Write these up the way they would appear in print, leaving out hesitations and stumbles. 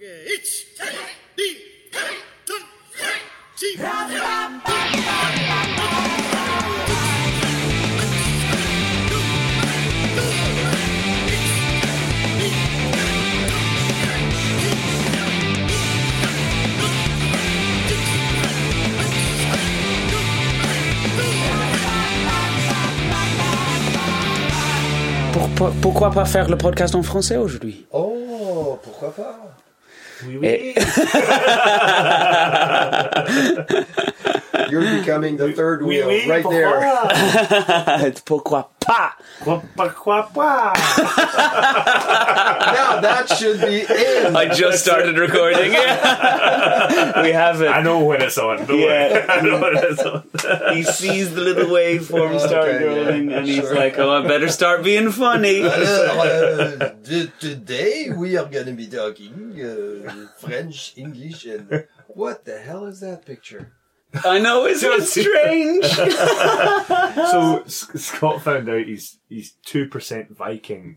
Okay, it's Pourquoi pas faire le podcast en français aujourd'hui? Oh, pourquoi pas? Oui, oui. Et... You're becoming the third wheel right there. Pourquoi pas? Pourquoi pas? Now that should be in. I just started recording. We have it. I know when it's on. I know when it's on. He sees the little waveform start rolling, and he's like, "Oh, I better start being funny." Today we are going to be talking French, English, and what the hell is that picture? I know, isn't it strange? So Scott found out he's 2% Viking,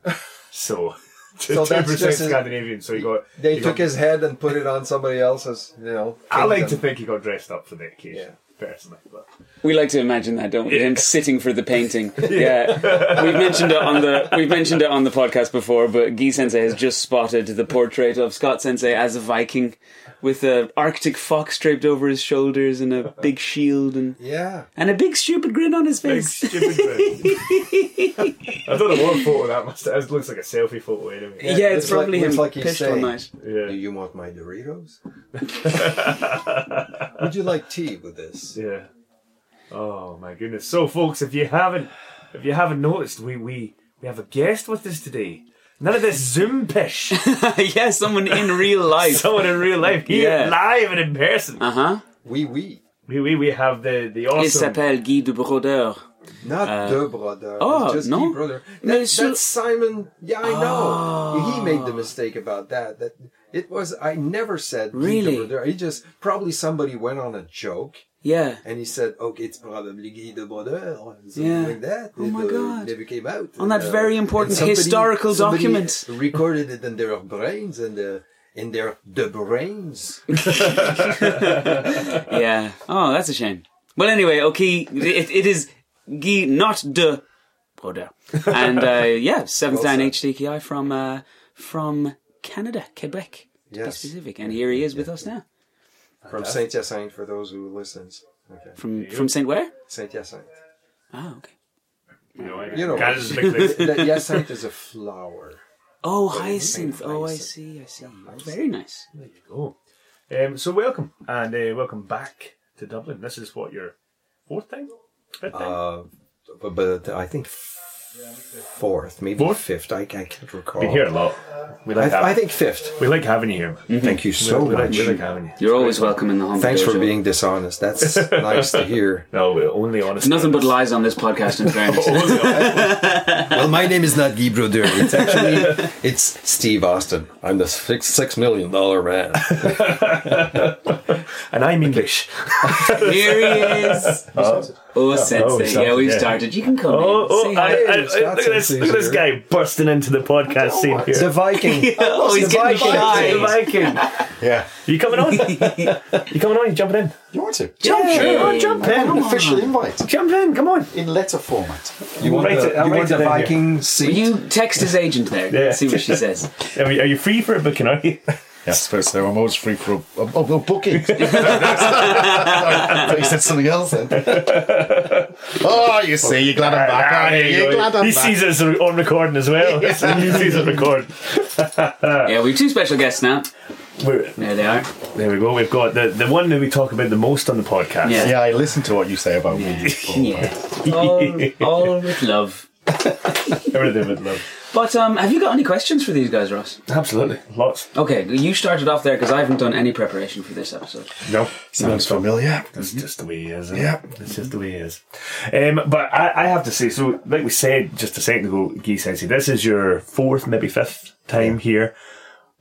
so 2% Scandinavian. So he got they took his head and put it on somebody else's. You know, I like to think he got dressed up for the occasion. Yeah. Personally, but we like to imagine that, don't we? Yeah. Him sitting for the painting. Yeah, we've mentioned it on the podcast before, but Guy Sensei has just spotted the portrait of Scott Sensei as a Viking with an Arctic fox draped over his shoulders and a big shield and a big stupid grin on his face. Big stupid grin. I don't know what photo that must have. It looks like a selfie photo anyway. Yeah, it's probably him pissed all night. Do you want my Doritos? Would you like tea with this? Yeah. Oh my goodness. So folks, if you haven't noticed, we have a guest with us today. None of this Zoom pish. Yeah, someone in real life. Here, live and in person. We have the awesome. Il s'appelle Guy Brodeur. Not De Brodeur. Oh, just no. Guy Brodeur. That's Simon. Yeah, I know. He made the mistake about that. I never said really? Guy Brodeur. He just probably somebody went on a joke. Yeah. And he said, okay, it's probably Guy de Brodeur or something like that. Oh my God. It never came out. On that very important historical document. Recorded it in their brains and in their de brains. Yeah. Oh, that's a shame. Well, anyway, okay, it is Guy, not de Brodeur. And, 7th Dan HDKI from Canada, Quebec, to be specific. And here he is with us now. From Saint-Hyacinthe, for those who listens. Okay. From Saint where? Saint-Hyacinthe. Ah, okay. You know God is the Hyacinthe is a flower. Oh, hyacinth. Oh, I see. Very nice. There you go. So welcome, and welcome back to Dublin. This is what, your fourth time? Fifth time? But I think fourth, maybe fifth. I can't recall. Been here a lot. We like I think fifth. We like having you here. Mm-hmm. Thank you so much. We like having you. You're always welcome in the home. Thanks for being dishonest. That's nice to hear. No, only honest. Nothing but lies on this podcast, in fairness. Well, my name is not Guy Brodeur. It's actually Steve Austin. I'm the $6 million man. And I'm English. Here he is. Sensei. Yeah, we've started. You can come in. Look at this guy busting into the podcast scene here. The Viking. He's getting shy. The Viking. Yeah. Are you coming on? You jumping in? You want to? Jump in. An official invite. Jump in, come on. In letter format. You want the Viking seat? Will you text his agent there and see what she says? Are you free for a booking, are you? Yes, first there. I'm always free for a booking. I thought you said something else then. Oh, you see, you're glad I'm back. He sees us on recording as well. Yes. He sees us recording. Yeah, we have two special guests now. There they are. There we go. We've got the one that we talk about the most on the podcast. Yeah, I listen to what you say about me. All with love. Everything with love. But have you got any questions for these guys, Ross? Absolutely, lots. Okay, you started off there because I haven't done any preparation for this episode. No, sounds familiar. That's just the way he is. Yeah, that's just the way he is. But I have to say, so like we said just a second ago, Guy Sensei, this is your fourth, maybe fifth time here.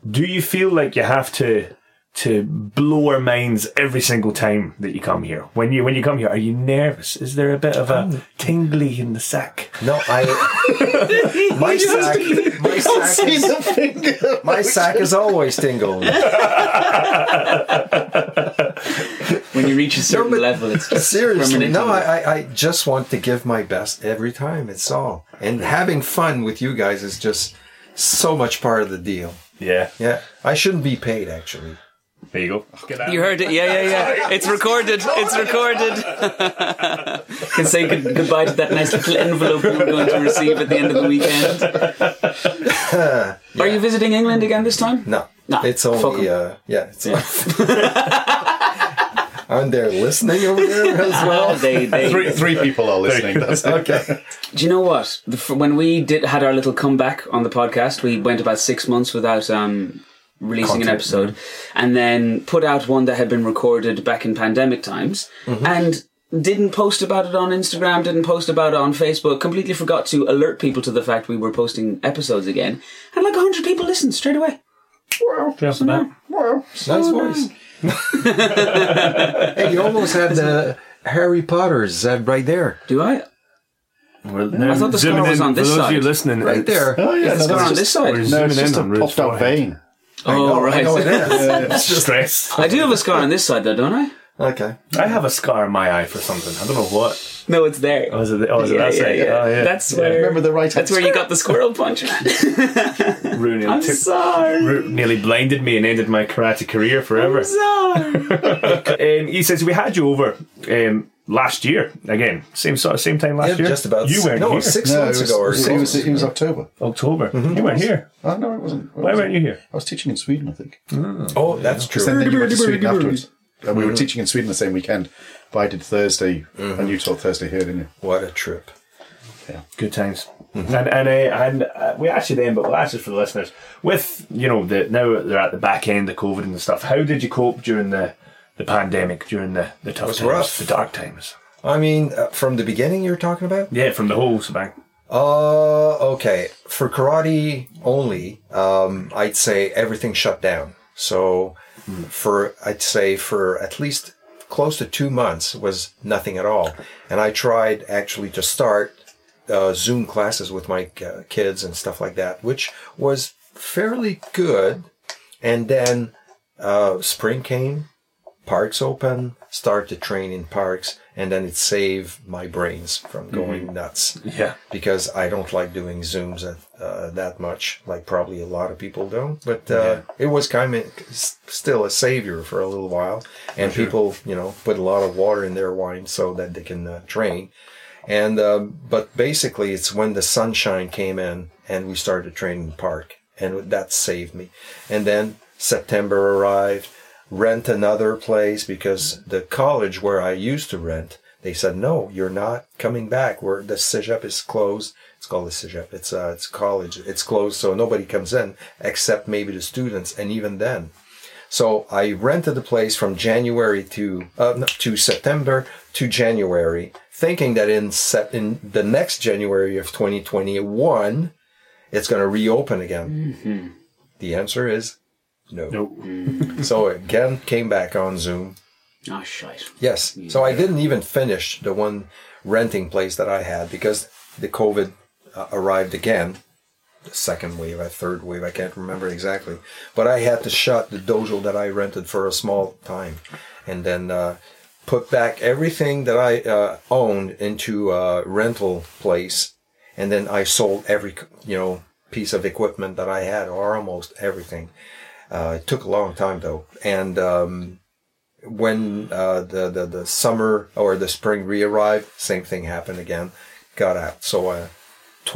Do you feel like you have to to blow our minds every single time that you come here. When you come here, are you nervous? Is there a bit of a tingly in the sack? No, I... my sack is always tingling. When you reach a certain level, it's just seriously. No, I just want to give my best every time. It's all. And having fun with you guys is just so much part of the deal. Yeah. Yeah. I shouldn't be paid, actually. There you go. You heard it. Yeah. It's recorded. Can say goodbye to that nice little envelope you're going to receive at the end of the weekend. Yeah. Are you visiting England again this time? No. It's only... Aren't they listening over there as well? Three people are listening. That's okay. Do you know what? When we had our little comeback on the podcast, we went about 6 months without... releasing an episode, and then put out one that had been recorded back in pandemic times, and didn't post about it on Instagram, didn't post about it on Facebook, completely forgot to alert people to the fact we were posting episodes again, and 100 people listened straight away. Wow. So now, nice voice. Hey, you almost had the Harry Potters right there. Do I? Well, I thought the scar was on this side. For those of you listening, right there. Oh, yeah, the scar on this side. No, it's just a popped out vein. I know it is. It's just stress. I do have a scar on this side, though, don't I? Okay. I have a scar in my eye for something. I don't know what. No, it's there. Oh, is it that side? Yeah. Oh, yeah. That's where. Remember the right. That's where you got the squirrel punch. Ruining. I'm sorry. Nearly blinded me and ended my karate career forever. I'm sorry. He says we had you over last year again. Same time last year. Just about. You weren't here. 6 months ago. It was October. You weren't here. Oh, no, it wasn't. Why weren't you here? I was teaching in Sweden, I think. Oh, that's true. Then you went to Sweden afterwards. And we were teaching in Sweden the same weekend, but I did Thursday, and you taught Thursday here, didn't you? What a trip. Yeah. Good times. And we actually then, but we'll ask this for the listeners, with, you know, now they're at the back end of COVID and stuff, how did you cope during the pandemic, during the tough times, rough. The dark times? I mean, from the beginning you were talking about? Yeah, from the whole shebang. Okay. For karate only, I'd say everything shut down. So... for at least close to 2 months was nothing at all. And I tried actually to start Zoom classes with my kids and stuff like that, which was fairly good. And then spring came, parks open, start to train in parks, and then it saved my brains from going nuts. Yeah. Because I don't like doing Zooms that much, like probably a lot of people don't. But it was kind of still a savior for a little while. And people, you know, put a lot of water in their wine so that they can train. And but basically it's when the sunshine came in and we started training in the park. And that saved me. And then September arrived. Rent another place because the college where I used to rent, they said, no, you're not coming back. Where the CEGEP is closed. It's called the CEGEP. It's college. It's closed. So nobody comes in except maybe the students. And even then, so I rented the place from January to September to January, thinking that in the next January of 2021, it's going to reopen again. Mm-hmm. The answer is No. So again, came back on Zoom. Ah, shite. Yes. So I didn't even finish the one renting place that I had because the COVID arrived again. The second wave, a third wave, I can't remember exactly. But I had to shut the dojo that I rented for a small time and then put back everything that I owned into a rental place. And then I sold every, you know, piece of equipment that I had, or almost everything. It took a long time though, and when the summer or the spring re-arrived, same thing happened again. Got out, so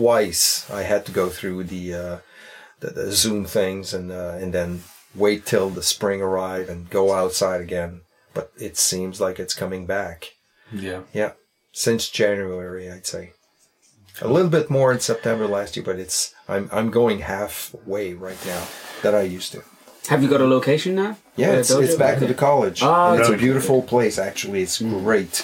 twice I had to go through the Zoom things, and then wait till the spring arrived and go outside again. But it seems like it's coming back. Yeah. Since January, I'd say a little bit more in September last year, but it's I'm going halfway right now that I used to. Have you got a location now? Yeah, it's back to the college. Oh, it's a beautiful place, actually. It's great.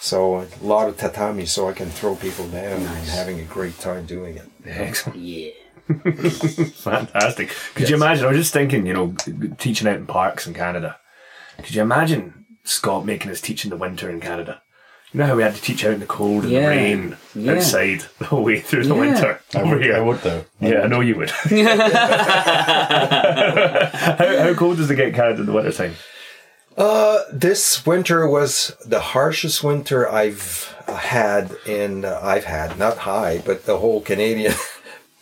So a lot of tatami, so I can throw people down. Nice. And having a great time doing it. Excellent. Yeah. Fantastic. Could you imagine? I was just thinking, you know, teaching out in parks in Canada. Could you imagine Scott making us teach in the winter in Canada? You know how we had to teach out in the cold and the rain outside the whole way through the winter? I would though. I know you would. How cold does it get in Canada in the winter time? This winter was the harshest winter I've had, not high, but the whole Canadian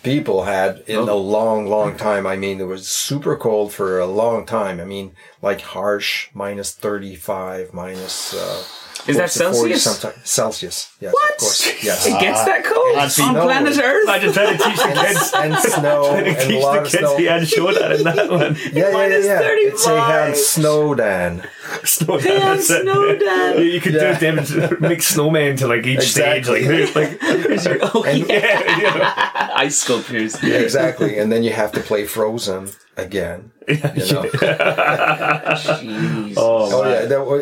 people had in a long, long time. I mean, it was super cold for a long time. I mean, like harsh, minus 35, minus... Is that Celsius? Celsius, yes. What? Of course, yes. It gets that cold on planet Earth. Imagine trying to teach the kids and snow and a lot of snow. He had Shodan in that one. Yeah. It's a hand Snowdan. Snowdan. You could do it, make snowmen to like each stage, like who's your ice sculptures? Yeah, exactly. And then you have to play Frozen again. You know?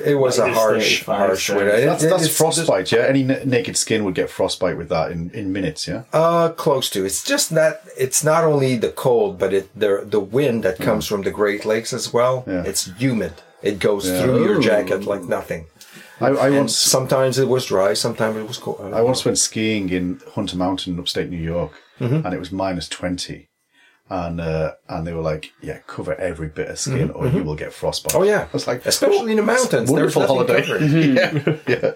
It was a harsh winter. That's frostbite, yeah? Any naked skin would get frostbite with that in minutes, yeah? Close to. It's just that it's not only the cold, but the wind that comes from the Great Lakes as well. Yeah. It's humid. It goes through your jacket like nothing. I once, sometimes it was dry, sometimes it was cold. I once went skiing in Hunter Mountain, upstate New York, and it was minus 20. And they were like, cover every bit of skin or you will get frostbite. Oh, yeah. I was like, especially in the mountains. Wonderful holiday. Yeah,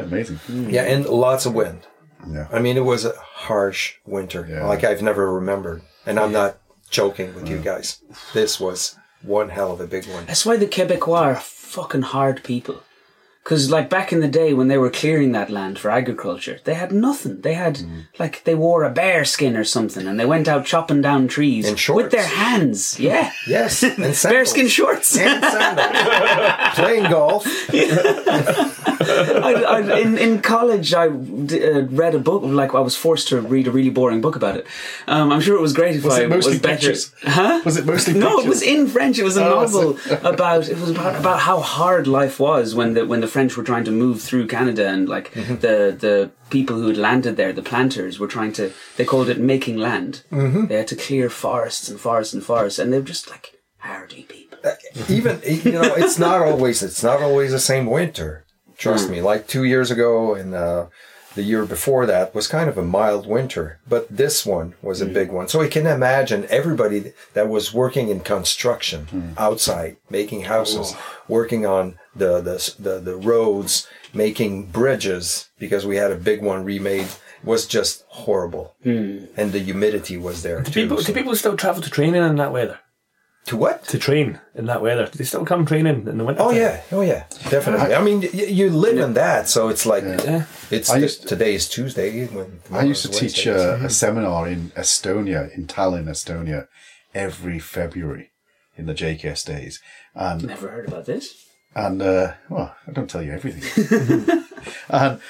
amazing. Mm. Yeah, and lots of wind. Yeah. I mean, it was a harsh winter, like I've never remembered. And I'm not joking with you guys. This was one hell of a big one. That's why the Quebecois are fucking hard people. Because, like, back in the day when they were clearing that land for agriculture, they had nothing. They had, like, they wore a bear skin or something, and they went out chopping down trees with their hands. Yeah. Yes. And bear skin shorts. And sandals. Playing golf. In college, I read a book, like, I was forced to read a really boring book about it. I'm sure it was great if was I it mostly was better. Huh? Was it mostly pictures? No, it was in French. It was a novel about how hard life was when the French were trying to move through Canada, and like the people who had landed there, the planters, were trying to, they called it making land. They had to clear forests and forests and forests, and they were just like hardy people. Even, you know, it's not always the same winter. Trust me, like 2 years ago and the year before that was kind of a mild winter, but this one was a big one. So you can imagine everybody that was working in construction outside, making houses, working on the roads, making bridges, because we had a big one remade, was just horrible. And the humidity was there. Do people still travel to training in that weather? To what? To train in that weather. Do they still come training in the winter? Oh yeah, definitely. I mean, you live in that, so it's like it's today is Tuesday. I used to teach a seminar in Estonia, in Tallinn, Estonia, every February in the JKS days. And never heard about this. And well, I don't tell you everything. And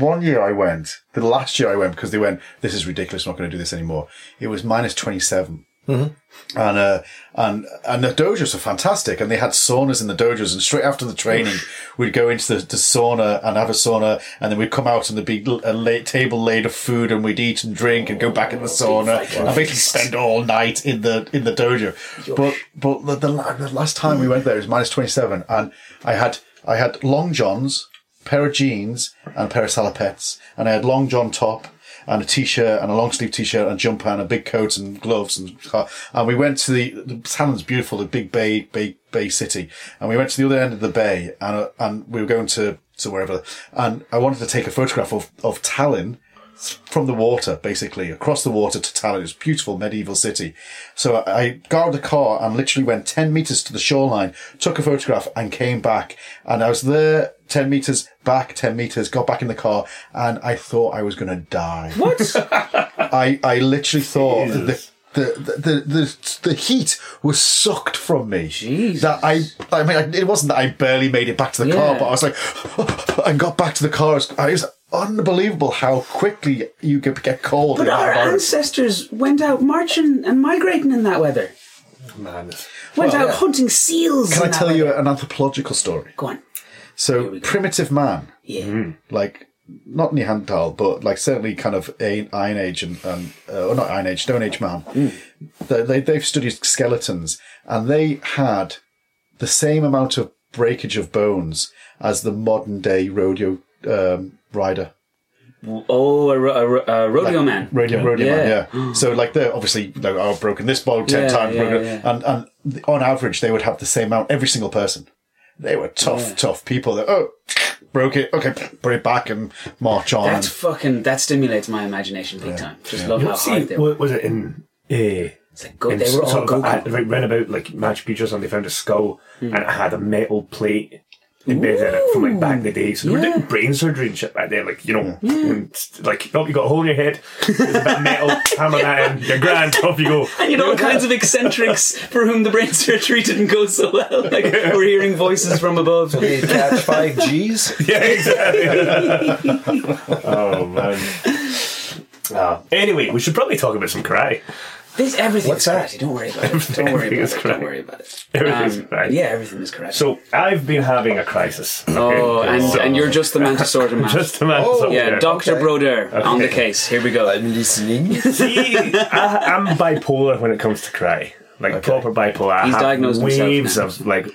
one year I went, the last year I went because they went, this is ridiculous, we're not going to do this anymore. It was minus 27. And the dojos are fantastic, and they had saunas in the dojos, and straight after the training we'd go into the sauna and have a sauna, and then we'd come out and there'd be a table laid of food, and we'd eat and drink and go back in the sauna and basically spend all night in the dojo. But the last time we went there it was minus 27, and I had long johns, pair of jeans and a pair of salopettes, and I had long john top and a t-shirt and a long sleeve t-shirt and a jumper and a big coat and gloves, and we went to the Tallinn's beautiful, the big bay city, and we went to the other end of the bay, and we were going to wherever, and I wanted to take a photograph of Tallinn from the water, basically across the water to Tallinn. It was a beautiful medieval city. So I got out of the car and literally went 10 meters to the shoreline, took a photograph and came back, and I was there 10 meters, back 10 meters, got back in the car, and I thought I was going to die. What? I literally thought that the heat was sucked from me. Jesus. That I mean, it wasn't that I barely made it back to the car, but I was like, and got back to the car. I was unbelievable how quickly you could get cold. But our ancestors went out marching and migrating in that weather. Man. Went out hunting seals. Can I tell you an anthropological story? Go on. So primitive man, like not Neanderthal, but like certainly kind of Iron Age and Stone Age man. Mm. They've studied skeletons, and they had the same amount of breakage of bones as the modern day rodeo rider. Oh, a rodeo like, man. Rodeo man, yeah. So, like, they're obviously, like, I've broken this bone 10 times. Yeah, yeah. And on average, they would have the same amount, every single person. They were tough people. That, oh, broke it. Okay, put it back and march on. That stimulates my imagination big time. Just love how hard they were. Was it in... It's like they were all Goku. I read about, like, Machu Picchu's and they found a skull and it had a metal plate embedded in it from like back in the day, so they were doing brain surgery and shit back then, like, you know, like, oh, you got a hole in your head, there's a bit of metal, hammer that in, you're grand, off you go. And you know, all kinds of eccentrics for whom the brain surgery didn't go so well, like we're hearing voices from above. So they catch 5Gs? Yeah, exactly. Oh man. Anyway, we should probably talk about some karate. This everything What's is karate. Don't worry about it. Don't worry about it. Everything is karate. Yeah, everything is karate. So I've been having a crisis. And you're just the man to sort him out. Just the man to sort him out. Yeah, Dr. Brodeur on the case. Here we go. I'm listening. See, I'm bipolar when it comes to karate. Like proper bipolar. He's diagnosed waves of like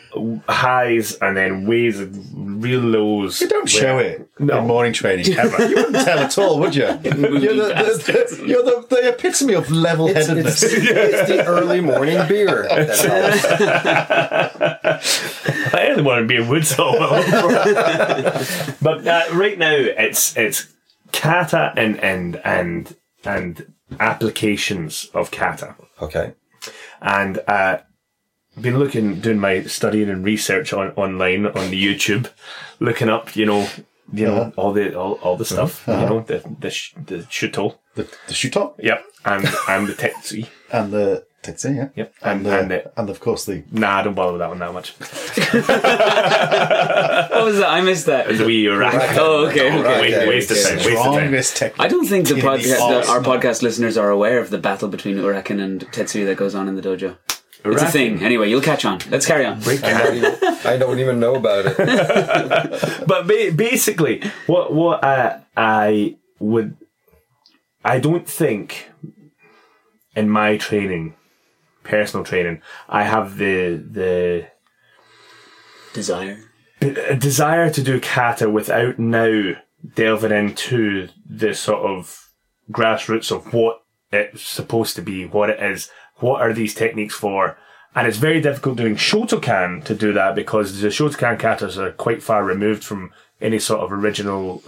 highs and then waves of real lows. You don't show it in morning training ever. You wouldn't tell at all, would you? You're the epitome of level-headedness. It's the early morning beer. I only want to be in Woods Hole. But right now it's kata and applications of kata. Okay. And been looking, doing my studying and research online on the YouTube, looking up, you know all the stuff, you know, the shuto, the shuto, yep, and the tetsuya, and the tetsuya, yeah, yep, and of course the I don't bother with that one that much. What was that? I missed that. It was a wee Uraken. Oh, okay. Waste of time. I don't think our podcast listeners are aware of the battle between Uraken and Tetsuya that goes on in the dojo. Uraken. It's a thing. Anyway, you'll catch on. Let's carry on. I don't even know about it. But basically, I don't think in my training, personal training, I have the desire to do kata without now delving into the sort of grassroots of what it's supposed to be, what it is, what are these techniques for. And it's very difficult doing Shotokan to do that because the Shotokan katas are quite far removed from any sort of original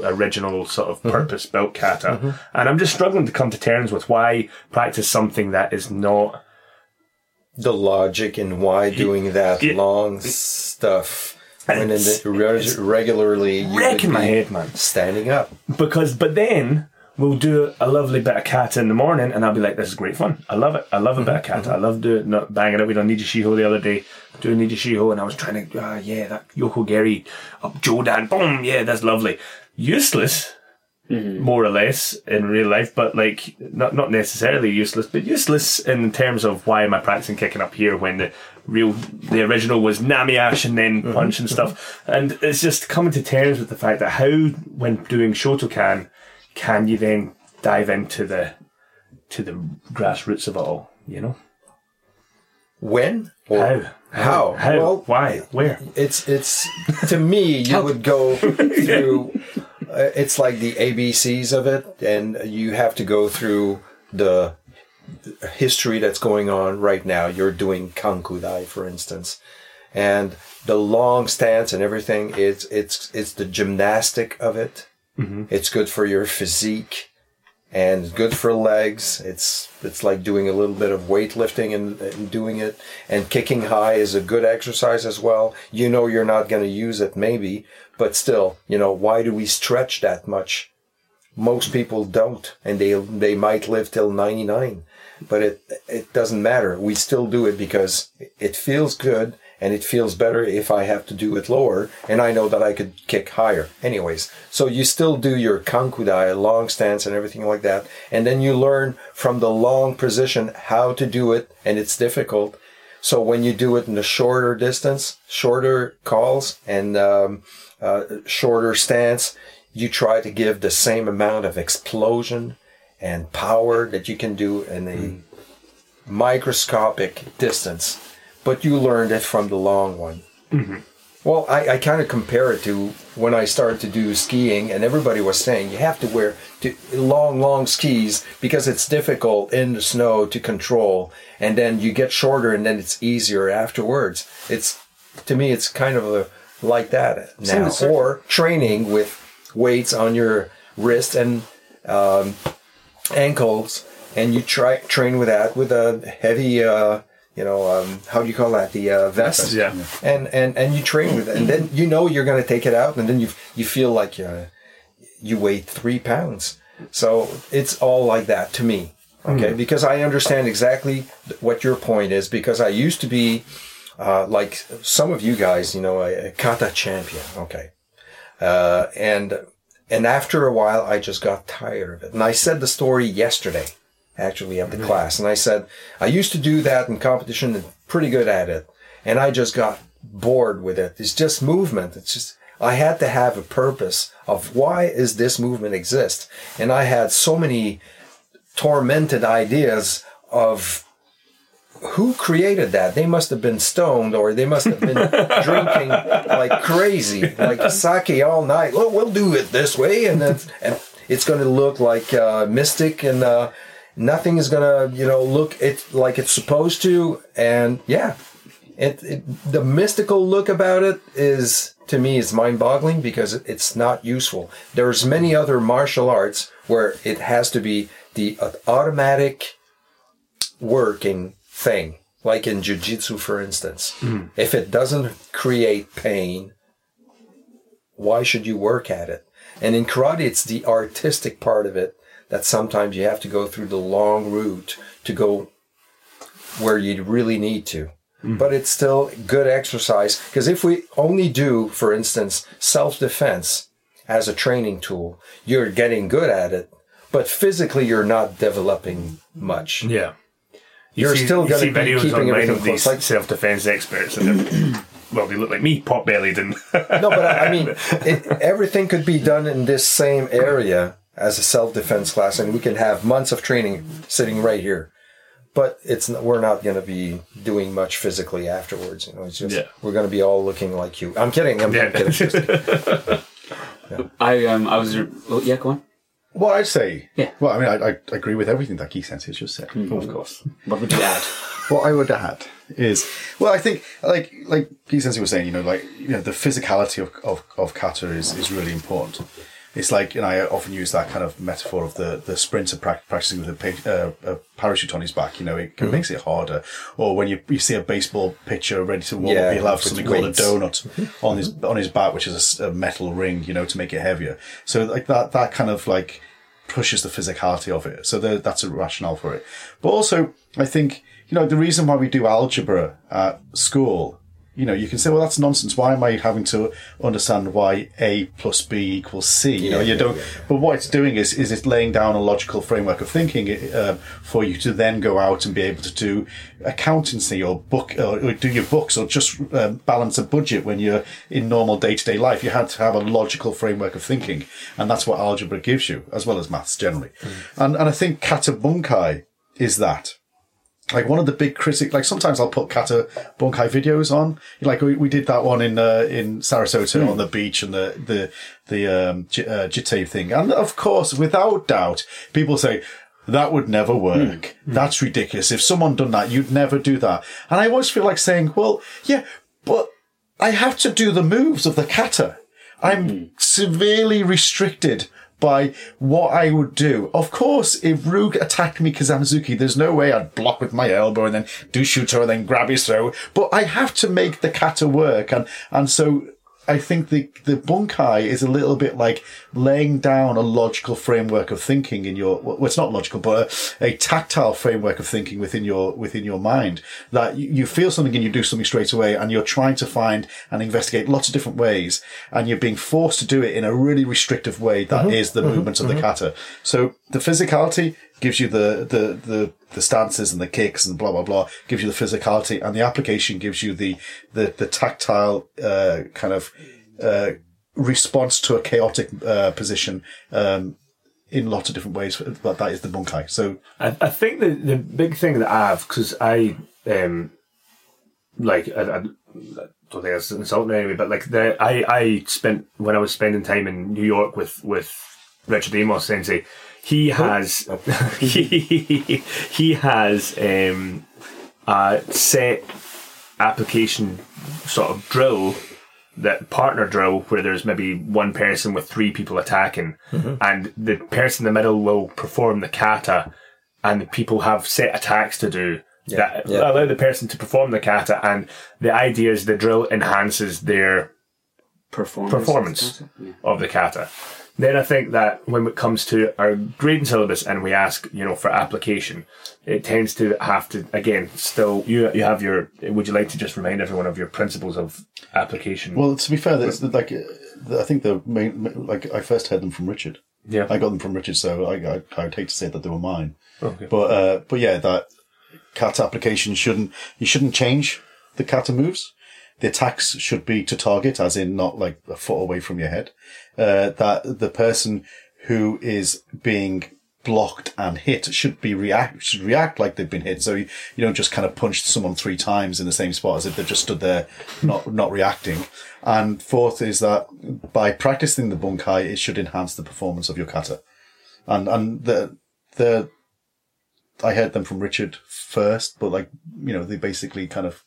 sort of purpose-built kata. Mm-hmm. And I'm just struggling to come to terms with why practice something that is not... The logic and why doing that long stuff... And then regularly you would be my head, man. Standing up. But then we'll do a lovely bit of kata in the morning and I'll be like, this is great fun. I love it. I love a bit of kata. I love doing it. Banging it. We done Niji Shiho the other day. Doing Niji Shiho and I was trying to, that Yohogiri up Jodan. Boom. Yeah, that's lovely. Useless, more or less, in real life. But like, not necessarily useless, but useless in terms of why am I practicing kicking up here when the original was Nami Ash and then punch and stuff. And it's just coming to terms with the fact that how, when doing Shotokan, can you then dive into the grassroots of it all, you know? When? How? Well, why? Where? It's to me, you would go through, it's like the ABCs of it, and you have to go through the history that's going on right now. You're doing kankudai, for instance, and the long stance and everything. It's the gymnastic of it. Mm-hmm. It's good for your physique and good for legs. It's like doing a little bit of weightlifting and doing it, and kicking high is a good exercise as well. You know, you're not going to use it maybe, but still, you know, why do we stretch that much? Most people don't, and they might live till 99. But it doesn't matter. We still do it because it feels good, and it feels better if I have to do it lower, and I know that I could kick higher. Anyways, so you still do your kankudai, long stance and everything like that, and then you learn from the long position how to do it, and it's difficult. So when you do it in the shorter distance, shorter calls, and shorter stance, you try to give the same amount of explosion and power that you can do in a microscopic distance, but you learned it from the long one. Mm-hmm. Well, I kind of compare it to when I started to do skiing, and everybody was saying you have to wear long skis because it's difficult in the snow to control, and then you get shorter and then it's easier afterwards. It's, to me, it's kind of like that now. Or training with weights on your wrist and ankles, and you train with that with a heavy... how do you call that? The vest. Yeah. And you train with it, and then you know you're going to take it out, and then you feel like you weigh 3 pounds. So it's all like that to me, okay? Mm. Because I understand exactly what your point is. Because I used to be like some of you guys, you know, a kata champion, okay? And after a while, I just got tired of it, and I said the story yesterday. Actually at the class, and I said I used to do that in competition and pretty good at it, and I just got bored with it. It's just movement. It's just I had to have a purpose of why is this movement exist, and I had so many tormented ideas of who created that. They must have been stoned, or they must have been drinking like crazy, like sake all night. Well, we'll do it this way, and it's going to look like mystic and. Nothing is gonna, look it like it's supposed to, and yeah, the mystical look about it is, to me, is mind-boggling because it's not useful. There's many other martial arts where it has to be the automatic working thing, like in jiu-jitsu, for instance. Mm. If it doesn't create pain, why should you work at it? And in karate, it's the artistic part of it. That sometimes you have to go through the long route to go where you really need to. Mm. But it's still good exercise. Because if we only do, for instance, self-defense as a training tool, you're getting good at it, but physically you're not developing much. Yeah. You're still going to be keeping everything close. Like self-defense experts and well, they look like me, pot-bellied. And no, but I mean, everything could be done in this same area as a self-defense class, and we can have months of training sitting right here, but we're not going to be doing much physically afterwards. It's just we're going to be all looking like you. I'm kidding. I'm kidding. Just, yeah. I was. Yeah, go on. What I say. Yeah. Well, I mean, I agree with everything that Guy Sensei just said. Mm-hmm. Of course. What would you add? What I would add is, well, I think like Guy Sensei was saying, the physicality of kata is really important. It's like, I often use that kind of metaphor of the sprinter practicing with a parachute on his back. It makes it harder. Or when you see a baseball pitcher ready to warm up, he'll have something called a donut on his back, which is a metal ring, to make it heavier. So like that kind of like pushes the physicality of it. So that's a rationale for it. But also, I think the reason why we do algebra at school. You can say, well, that's nonsense. Why am I having to understand why A plus B equals C? But what it's doing is it's laying down a logical framework of thinking for you to then go out and be able to do accountancy or book, or do your books, or just balance a budget when you're in normal day-to-day life. You had to have a logical framework of thinking, and that's what algebra gives you, as well as maths generally. Mm-hmm. And I think Kata bunkai is that. Like one of the big critics, like sometimes I'll put Kata bunkai videos on. Like we did that one in Sarasota on the beach and the jiu-jitsu thing. And of course, without doubt, people say that would never work. Mm. That's ridiculous. If someone done that, you'd never do that. And I always feel like saying, well, yeah, but I have to do the moves of the kata. I'm severely restricted by what I would do. Of course, if Rug attacked me Kazamizuki, there's no way I'd block with my elbow and then do shuto and then grab his throw. But I have to make the kata work. And so I think the bunkai is a little bit like laying down a logical framework of thinking in your, well, it's not logical, but a tactile framework of thinking within your mind, that you feel something and you do something straight away, and you're trying to find and investigate lots of different ways, and you're being forced to do it in a really restrictive way that is the movement of the kata. So the physicality gives you the stances and the kicks and blah, blah, blah, gives you the physicality, and the application gives you the tactile, kind of, response to a chaotic position in lots of different ways, but that is the bunkai. So I think the big thing that I have, because I don't think that's insulting anyway, but like I spent when I was spending time in New York with Richard Amos Sensei. He has a set application sort of drill, that partner drill, where there's maybe one person with three people attacking, mm-hmm. and the person in the middle will perform the kata, and the people have set attacks to do that allow the person to perform the kata, and the idea is the drill enhances their performance of the kata. Then I think that when it comes to our grading syllabus and we ask, for application, it tends to have to, again, still, you have your, would you like to just remind everyone of your principles of application? Well, to be fair, that's like, I think the main, like, I first heard them from Richard. Yeah. I got them from Richard, so I would hate to say that they were mine. Okay. But yeah, that kata application you shouldn't change the kata moves. The attacks should be to target, as in not like a foot away from your head. That the person who is being blocked and hit should react like they've been hit. So you don't just kind of punch someone three times in the same spot as if they've just stood there not reacting. And fourth is that by practicing the bunkai, it should enhance the performance of your kata. And the I heard them from Richard first, but they basically kind of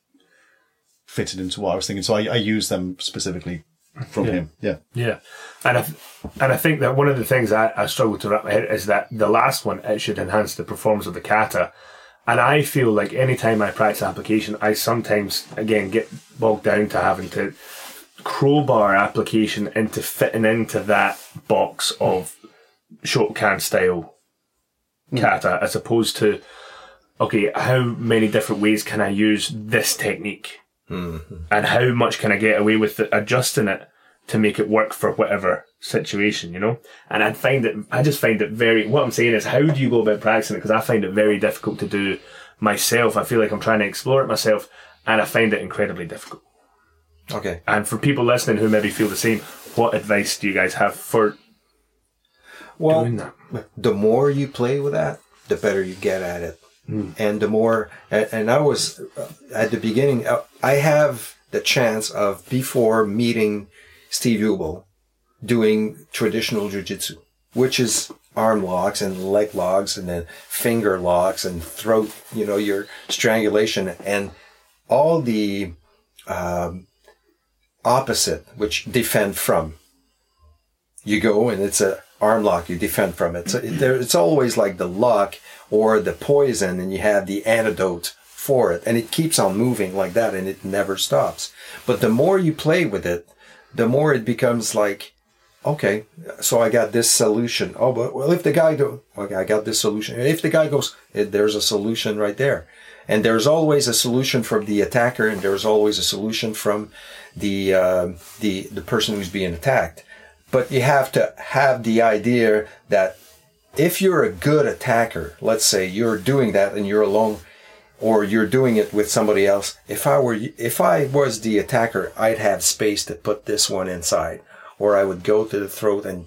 fitted into what I was thinking, so I used them specifically from him. Yeah. And I think that one of the things I struggle to wrap my head is that the last one, it should enhance the performance of the kata. And I feel like any time I practice application, I sometimes again get bogged down to having to crowbar application into fitting into that box of Shotokan style kata, as opposed to how many different ways can I use this technique. Mm-hmm. And how much can I get away with adjusting it to make it work for whatever situation, And what I'm saying is, how do you go about practicing it? Because I find it very difficult to do myself. I feel like I'm trying to explore it myself, and I find it incredibly difficult. Okay. And for people listening who maybe feel the same, what advice do you guys have for doing that? The more you play with that, the better you get at it. Mm. And the more, and I was at the beginning, I have the chance of, before meeting Steve Ubel, doing traditional jiu-jitsu, which is arm locks and leg locks and then finger locks and throat, your strangulation and all the opposite, which defend from. You go and it's an arm lock, you defend from it. So it's always like the lock or the poison, and you have the antidote for it. And it keeps on moving like that, and it never stops. But the more you play with it, the more it becomes like, okay, so I got this solution. Oh, but well, if the guy I got this solution. If the guy goes, there's a solution right there. And there's always a solution from the attacker, and there's always a solution from the person who's being attacked. But you have to have the idea that if you're a good attacker, let's say you're doing that and you're alone, or you're doing it with somebody else. If I was the attacker, I'd have space to put this one inside, or I would go to the throat and,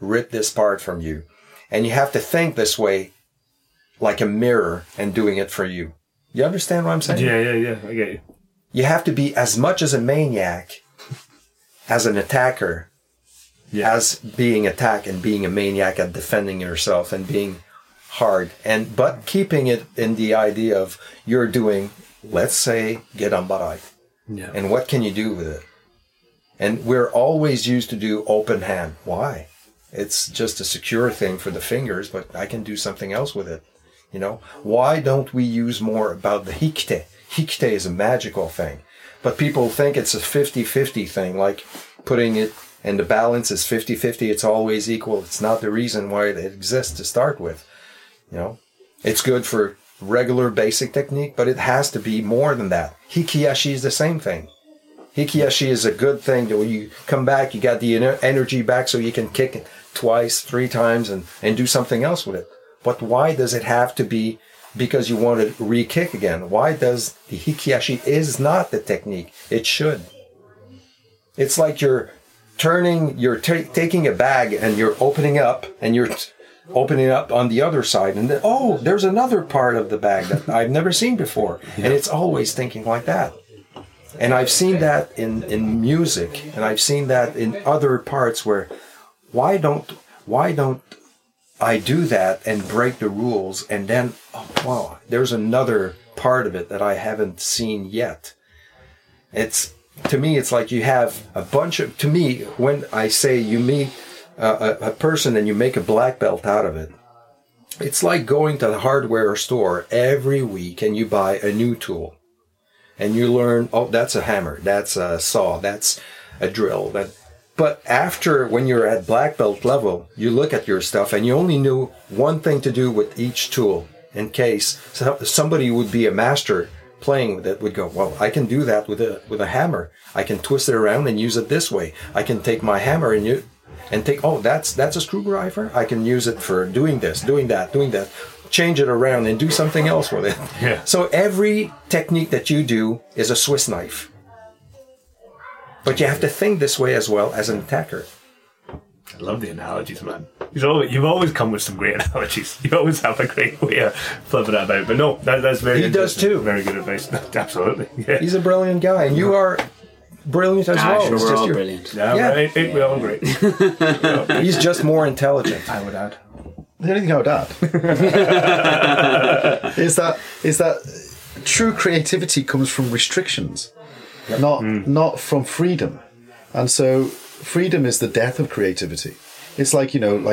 rip this part from you. And you have to think this way, like a mirror, and doing it for you. You understand what I'm saying? Yeah. I get you. You have to be as much as a maniac as an attacker. Yeah. As being attacked and being a maniac at defending yourself and being hard, but keeping it in the idea of you're doing, let's say, Gedan barai. Yeah. And what can you do with it? And we're always used to do open hand. Why? It's just a secure thing for the fingers, but I can do something else with it. Why don't we use more about the hikite? Hikite is a magical thing, but people think it's a 50-50 thing, like putting it. And the balance is 50-50. It's always equal. It's not the reason why it exists to start with. It's good for regular basic technique, but it has to be more than that. Hikiyashi is the same thing. Hikiyashi is a good thing that when you come back, you got the energy back, so you can kick it twice, three times, and do something else with it. But why does it have to be because you want to re-kick again? Why does the Hikiyashi is not the technique? It should. It's like your turning, you're taking a bag and you're opening up and you're opening up on the other side. And then, oh, there's another part of the bag that I've never seen before. Yeah. And it's always thinking like that. And I've seen that in music, and I've seen that in other parts where why don't I do that and break the rules, and then, oh, wow, there's another part of it that I haven't seen yet. It's, to me, it's like you have a bunch of, to me, when I say you meet a person and you make a black belt out of it, it's like going to the hardware store every week and you buy a new tool. And you learn, oh, that's a hammer, that's a saw, that's a drill. But after, when you're at black belt level, you look at your stuff and you only knew one thing to do with each tool, in case somebody would be a master playing with it, would go, well, I can do that with a hammer. I can twist it around and use it this way. I can take my hammer and that's a screwdriver. I can use it for doing this, doing that. Change it around and do something else with it. Yeah. So every technique that you do is a Swiss knife. But you have to think this way as well as an attacker. I love the analogies, man. You've always come with some great analogies. You always have a great way of flipping that out. But no, that's very good. He does too. Very good advice. Absolutely. Yeah. He's a brilliant guy, and you are brilliant as well. Sure, we're all brilliant. Yeah. Right. Yeah. We're all great. He's just more intelligent, I would add. The only thing I would add is that true creativity comes from restrictions, not from freedom. And so freedom is the death of creativity. It's like,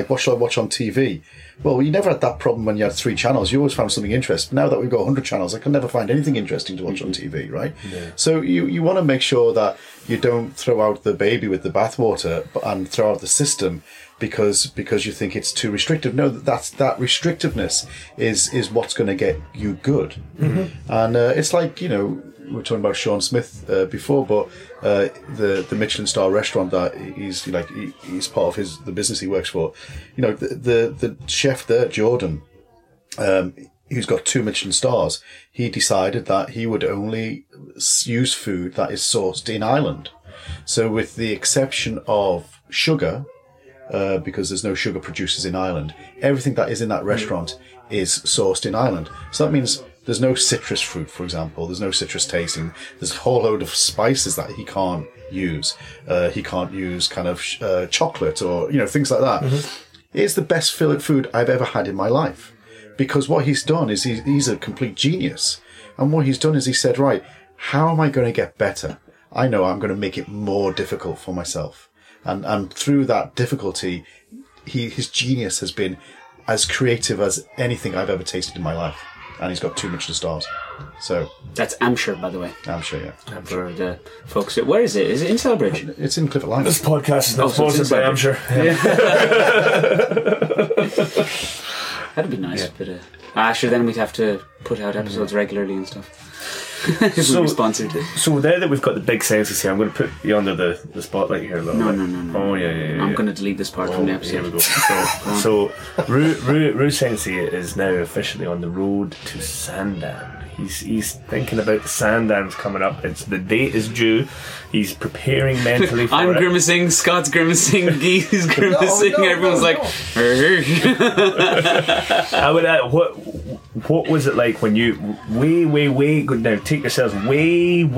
what shall I watch on TV? Well, you never had that problem when you had 3 channels. You always found something interesting. Now that we've got 100 channels, I can never find anything interesting to watch on TV, right? Yeah. So you want to make sure that you don't throw out the baby with the bathwater and throw out the system because you think it's too restrictive. No, that restrictiveness is what's going to get you good. Mm-hmm. And it's like, we were talking about Sean Smith before, but the Michelin star restaurant that he's part of the business he works for. The chef there, Jordan, who's got 2 Michelin stars, he decided that he would only use food that is sourced in Ireland. So with the exception of sugar, because there's no sugar producers in Ireland, everything that is in that restaurant is sourced in Ireland. So that means there's no citrus fruit, for example. There's no citrus tasting. There's a whole load of spices that he can't use. He can't use kind of chocolate or, things like that. Mm-hmm. It's the best fillet food I've ever had in my life, because what he's done is he's a complete genius. And what he's done is he said, right, how am I going to get better? I know I'm going to make it more difficult for myself. And through that difficulty, his genius has been as creative as anything I've ever tasted in my life. And he's got 2 Michelin stars. So that's Amshire, by the way. Amshire, yeah. Amshire. For the folks. Where is it? Is it in Selbridge? It's in Clifford Line. This podcast is not sponsored by Amshire. Yeah. That'd be nice. Yeah. But actually, then we'd have to put out episodes regularly and stuff. So there that we've got the big senses here, I'm going to put you under the spotlight here a little bit. No. Oh, yeah. I'm going to delete this part from the episode. Here we go. So Rue Sensei is now officially on the road to Sandan. He's thinking about Sandan's coming up. The date is due. He's preparing mentally for I'm grimacing, Scott's grimacing, Guy's grimacing, everyone's like... I would add, what was it like when you... Way... Good, now take yourselves way back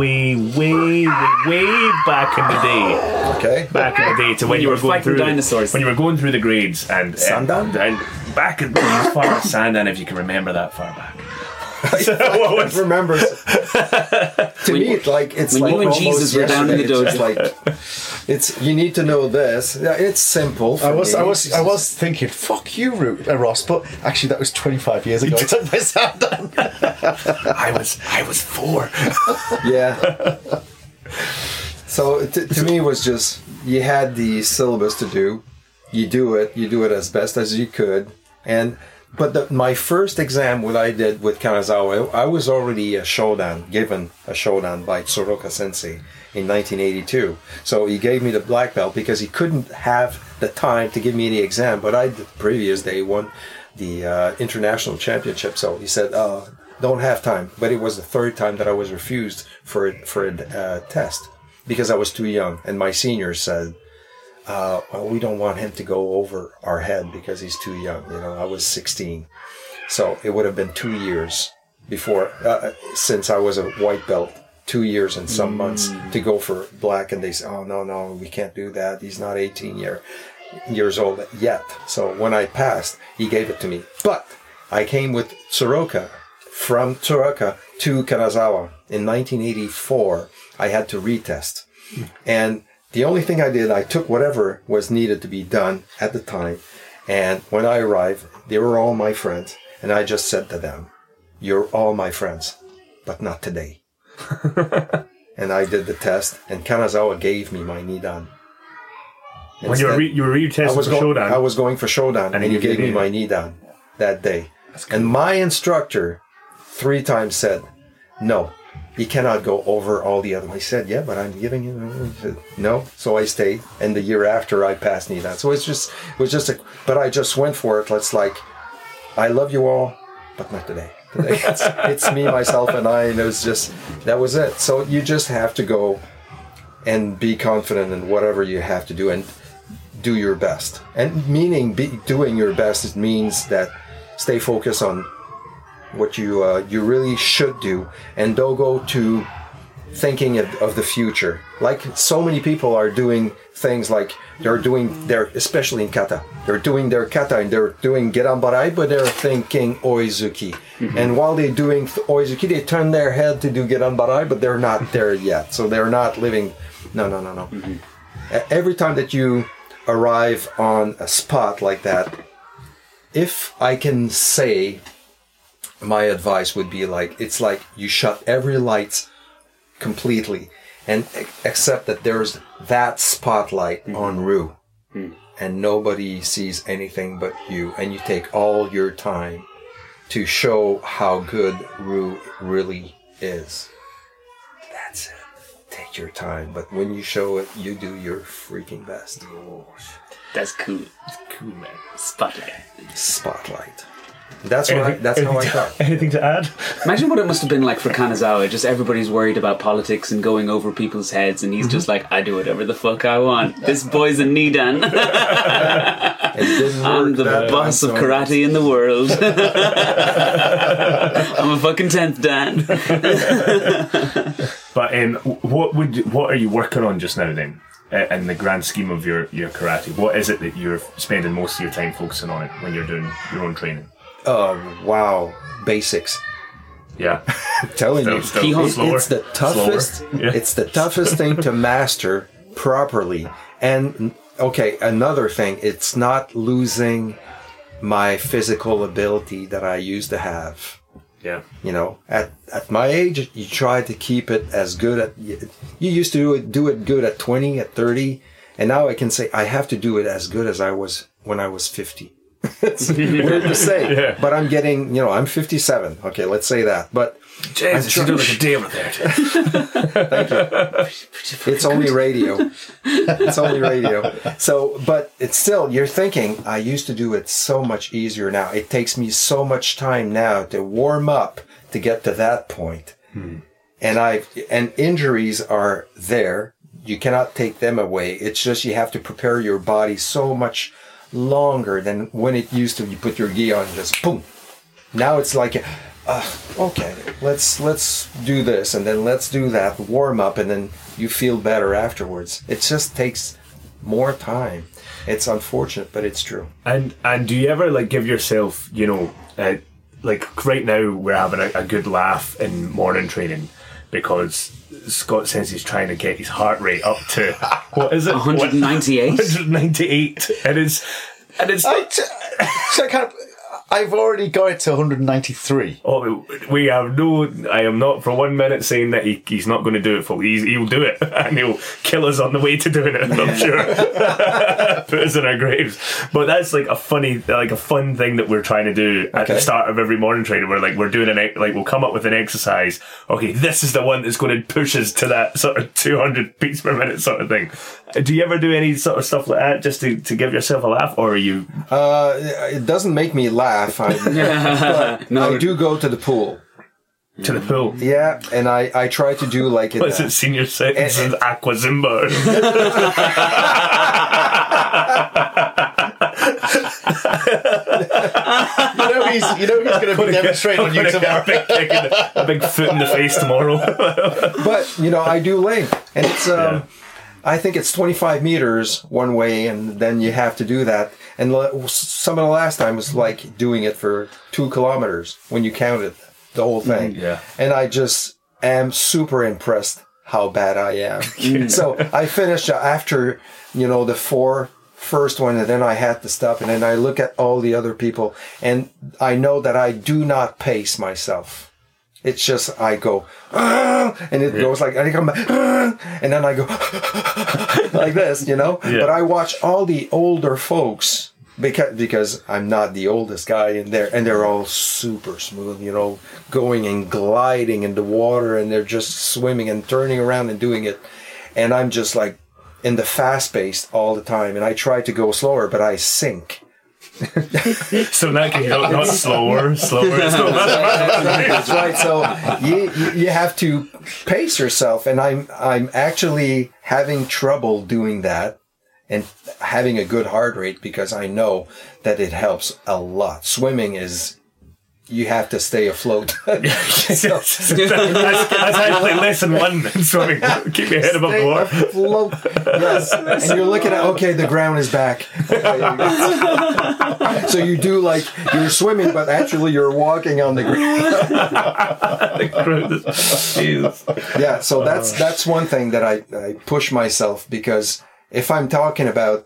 in the day. Okay. Back in the day to when you were going fighting through... dinosaurs. When you were going through the grades and... Sandan? And back in as far as Sandan, if you can remember that far back. I can't remember. To me, it's like you and Jesus were down in the dojo. It's you need to know this. Yeah, it's simple. I was thinking, fuck you, Ross. But actually, that was 25 years ago. I was 4. Yeah. So to me, it was just you had the syllabus to do. You do it as best as you could, and. But my first exam, what I did with Kanazawa, I was already given a Shodan by Tsuroka Sensei in 1982. So he gave me the black belt because he couldn't have the time to give me the exam. But I, the previous day, won the international championship. So he said, don't have time. But it was the 3rd time that I was refused for a test because I was too young. And my senior said, we don't want him to go over our head because he's too young. You know, I was 16. So it would have been 2 years before, since I was a white belt, 2 years and some months to go for black. And they say, oh, no, we can't do that. He's not 18 years old yet. So when I passed, he gave it to me. But I came with Tsuroka, from Tsuroka to Kanazawa. In 1984, I had to retest. And the only thing I did, I took whatever was needed to be done at the time. And when I arrived, they were all my friends. And I just said to them, you're all my friends, but not today. And I did the test, and Kanazawa gave me my Nidan. When you were retesting for Shodan. I was going for Shodan, and he gave me my Nidan that day. Cool. And my instructor 3 times said, no, he cannot go over all the other ones. He said, yeah, but I'm giving you... No, so I stayed, and the year after, I passed Nidan. So it was just but I just went for it. It's like, I love you all, but not today. It's me, myself, and I, and it was just, that was it. So you just have to go and be confident in whatever you have to do and do your best. And meaning doing your best, it means that stay focused on what you really should do, and don't go to thinking of the future. Like so many people are doing things like especially in kata, they're doing their kata and they're doing Gedan barai, but they're thinking Oizuki. Mm-hmm. And while they're doing Oizuki, they turn their head to do Gedan barai, but they're not there yet. So they're not living. No. Mm-hmm. Every time that you arrive on a spot like that, if I can say, my advice would be like, it's like you shut every lights completely and accept that there's that spotlight on Rue and nobody sees anything but you, and you take all your time to show how good Rue really is. That's it. Take your time, but when you show it, you do your freaking best. Oh, that's cool. It's cool, man. Spotlight. That's how I felt. Anything to add? Imagine what it must have been like for Kanazawa. Just everybody's worried about politics and going over people's heads, and he's just like, I do whatever the fuck I want. This boy's a Nidan. I'm the boss of karate in the world. I'm a fucking 10th Dan. But what are you working on just now then? In the grand scheme of your karate, what is it that you're spending most of your time focusing on when you're doing your own training? Wow. Basics. Yeah. I'm telling you, it's the toughest. Yeah. It's the toughest thing to master properly. And okay, another thing, it's not losing my physical ability that I used to have. Yeah. You know, at my age, you try to keep it as good at, you used to do it good at 20, at 30, and now I can say I have to do it as good as I was when I was 50. It's weird to say, but I'm getting, I'm 57. Okay, let's say that. But Jesus, you do like a deal there. Thank you. It's only radio. So, but it's still, you're thinking, I used to do it so much easier now. It takes me so much time now to warm up to get to that point. And injuries are there. You cannot take them away. It's just you have to prepare your body so much longer than when it used to. You put your gi on and just boom. Now it's like, okay, let's do this and then let's do that, warm up, and then you feel better afterwards. It just takes more time. It's unfortunate, but it's true. And do you ever like give yourself, like right now we're having a good laugh in morning training because Scott Sensei's trying to get his heart rate up to, what is it? 198. 198. And it's so I can't. I've already got it to 193. Oh, we have no. I am not for 1 minute saying that he's not going to do it. He'll do it, and he'll kill us on the way to doing it. I'm sure. Put us in our graves. But that's like a fun thing that we're trying to do at the start of every morning training. We're like, we'll come up with an exercise. Okay, this is the one that's going to push us to that sort of 200 beats per minute sort of thing. Do you ever do any sort of stuff like that just to give yourself a laugh, or are you? It doesn't make me laugh. I do go to the pool. to the pool. Yeah, and I try to do like... What's it, senior sentence is Aqua Zimbo? you know he's going to be demonstrating on YouTube. A big foot in the face tomorrow. But, you know, I do link. And it's... I think it's 25 meters one way, and then you have to do that. And some of the last time was like doing it for 2 kilometers when you counted the whole thing. Yeah. And I just am super impressed how bad I am. Yeah. So I finished after, you know, the first one, and then I had to stop, and then I look at all the other people, and I know that I do not pace myself. It's just, I go, and it goes like, I come back, and then I go, like this, you know? Yeah. But I watch all the older folks, because I'm not the oldest guy in there, and they're all super smooth, you know, going and gliding in the water, and they're just swimming and turning around and doing it. And I'm just like in the fast-paced all the time, and I try to go slower, but I sink. So now can go not slower. That's right. So you have to pace yourself, and I'm actually having trouble doing that and having a good heart rate because I know that it helps a lot. Swimming is. You have to stay afloat. That's actually lesson one in swimming. Keep your head above the water. Afloat. Yes. And you're looking at, okay, the ground is back. Okay. So you do like, you're swimming, but actually you're walking on the ground. Yeah, so that's one thing that I push myself because if I'm talking about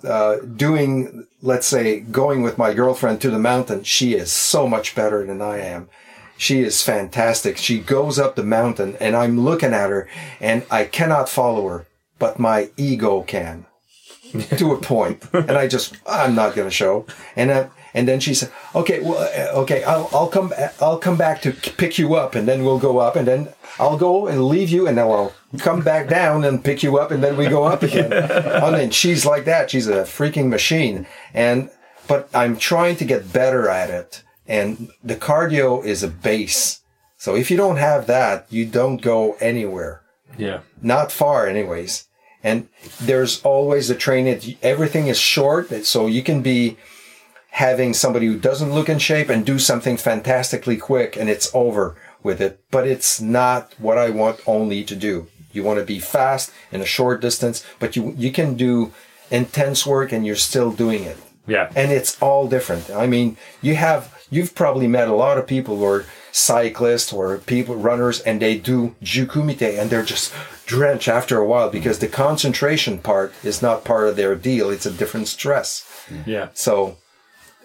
doing, let's say, going with my girlfriend to the mountain, she is so much better than I am. She is fantastic. She goes up the mountain, and I'm looking at her, and I cannot follow her, but my ego can, to a point. And I'm not going to show. And then she said, "Okay, I'll come back to pick you up, and then we'll go up, and then." I'll go and leave you, and then I'll come back down and pick you up, and then we go up again. And she's like that. She's a freaking machine. But I'm trying to get better at it. And the cardio is a base. So if you don't have that, you don't go anywhere. Yeah. Not far anyways. And there's always the training. Everything is short. So you can be having somebody who doesn't look in shape and do something fantastically quick, and it's over with it, but it's not what I want only to do. You want to be fast in a short distance, but you can do intense work and you're still doing it. Yeah. And it's all different. I mean, you've probably met a lot of people who are cyclists or people, runners, and they do Jukumite and they're just drenched after a while because the concentration part is not part of their deal. It's a different stress. Yeah. So...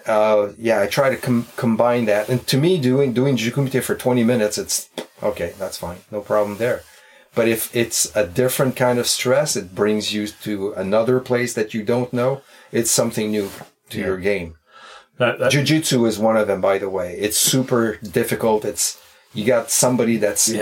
I try to combine that. And to me, doing Jukumite for 20 minutes, it's okay, that's fine. No problem there. But if it's a different kind of stress, it brings you to another place that you don't know. It's something new to your game. Jiu-jitsu is one of them, by the way. It's super difficult. You got somebody that's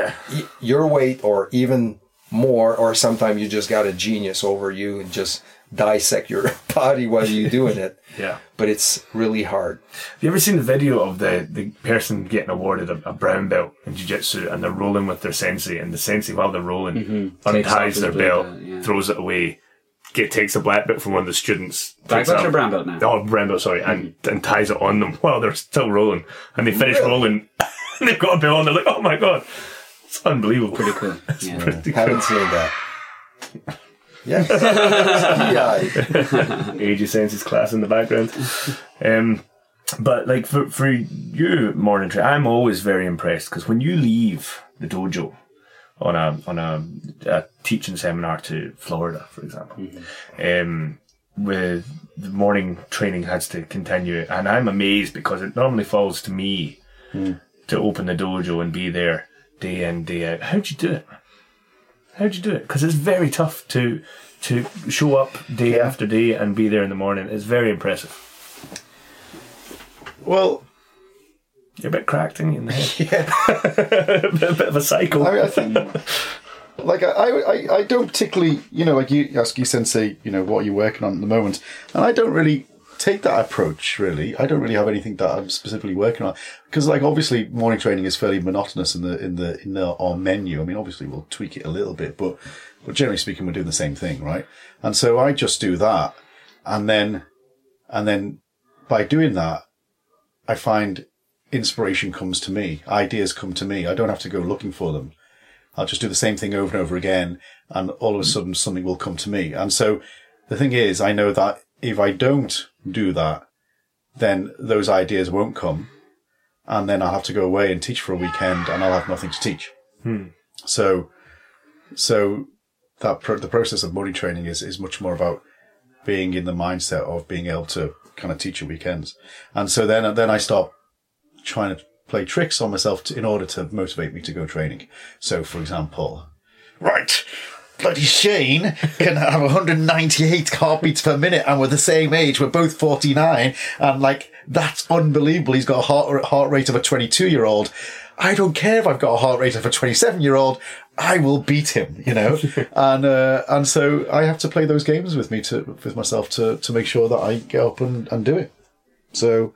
your weight or even more, or sometimes you just got a genius over you and just dissect your body while you're doing it. Yeah. But it's really hard. Have you ever seen the video of the person getting awarded a brown belt in jiu-jitsu and they're rolling with their sensei, and the sensei, while they're rolling, unties their belt, throws it away, takes a black belt from one of the students. Black belt or brown belt now? Oh, brown belt, sorry. And ties it on them while they're still rolling. And they finish rolling and they've got a belt on. They're like, oh my God. It's unbelievable. Pretty cool. Pretty cool. Haven't seen that. Yeah. AG Sensei's class in the background. But like for you, morning train, I'm always very impressed because when you leave the dojo on a teaching seminar to Florida, for example, with the morning training has to continue, and I'm amazed because it normally falls to me to open the dojo and be there day in, day out. How'd you do it? Because it's very tough to show up day after day and be there in the morning. It's very impressive. Well, you're a bit cracked in the head. Yeah. A bit of a cycle. I mean, I think, like, I don't particularly, you know, like you ask your sensei, you know, what are you working on at the moment? And I don't really take that approach, really. I don't really have anything that I'm specifically working on. Because, like, obviously, morning training is fairly monotonous in our menu. I mean, obviously, we'll tweak it a little bit, but generally speaking, we're doing the same thing, right? And so I just do that. And then by doing that, I find inspiration comes to me. Ideas come to me. I don't have to go looking for them. I'll just do the same thing over and over again. And all of a sudden, something will come to me. And so the thing is, I know that if I don't do that, then those ideas won't come. And then I'll have to go away and teach for a weekend and I'll have nothing to teach. So that the process of morning training is much more about being in the mindset of being able to kind of teach at weekends. And so then I start trying to play tricks on myself in order to motivate me to go training. So, for example, right, bloody Shane can have 198 heartbeats per minute and we're the same age. We're both 49. And like, that's unbelievable. He's got a heart rate of a 22-year-old. I don't care if I've got a heart rate of a 27-year-old. I will beat him, you know? And so I have to play those games with myself to make sure that I get up and do it. So,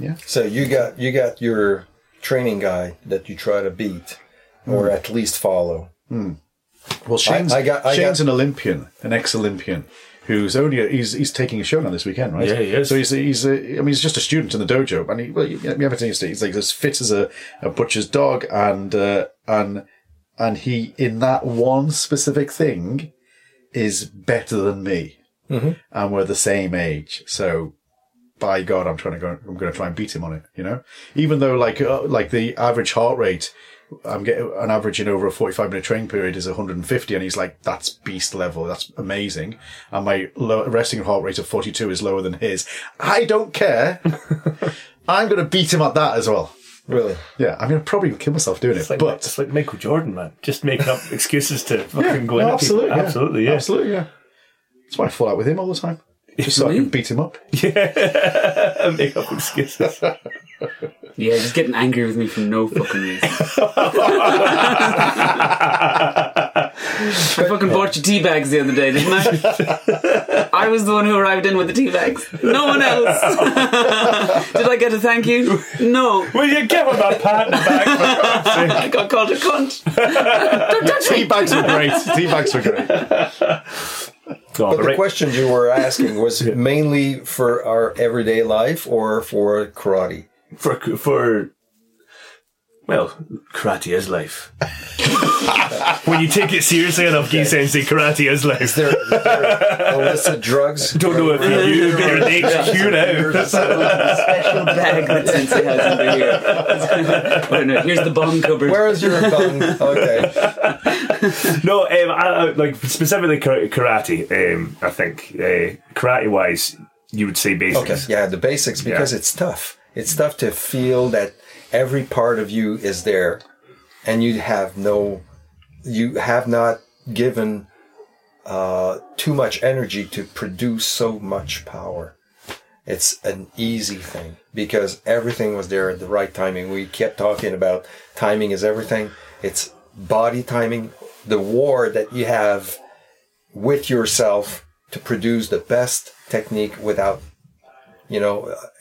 yeah. So you got your training guy that you try to beat or at least follow. Well, Shane's an Olympian, an ex-Olympian, who's he's taking a Shodan this weekend, right? Yeah, he is. So he's just a student in the dojo, and he's like as fit as a butcher's dog, and he in that one specific thing is better than me, and we're the same age, so. By God, I'm going to try and beat him on it. You know, even though like the average heart rate, I'm getting an average in over a 45-minute training period is 150, and he's like, that's beast level, that's amazing. And my resting heart rate of 42 is lower than his. I don't care. I'm going to beat him at that as well. Really? Yeah, I mean, I'd probably kill myself doing it. But it's like Michael Jordan, man, just making up excuses to fucking go in. Absolutely, yeah. That's why I fall out with him all the time. Just so I can beat him up. Yeah. Make up excuses. Yeah, just getting angry with me for no fucking reason. I fucking bought you tea bags the other day, didn't I? I was the one who arrived in with the tea bags. No one else. Did I get a thank you? No. Will you give him that partner bag? I got called a cunt. Don't touch me. Tea bags were great. Tea bags were great. But the question you were asking was mainly for our everyday life or for karate? Well, karate is life. When you take it seriously enough, Guy Sensei, karate is life. Is there illicit drugs? Don't know if you do. You're an HQ now. Special bag that Sensei has over here. Oh, no, here's the bong cupboard. Where is your bong? Okay. No, like specifically karate. I think karate-wise, you would say basics. Okay. Yeah, the basics because it's tough. It's tough to feel that. Every part of you is there and you have not given too much energy to produce so much power. It's an easy thing because everything was there at the right timing. We kept talking about timing is everything. It's body timing, the war that you have with yourself to produce the best technique without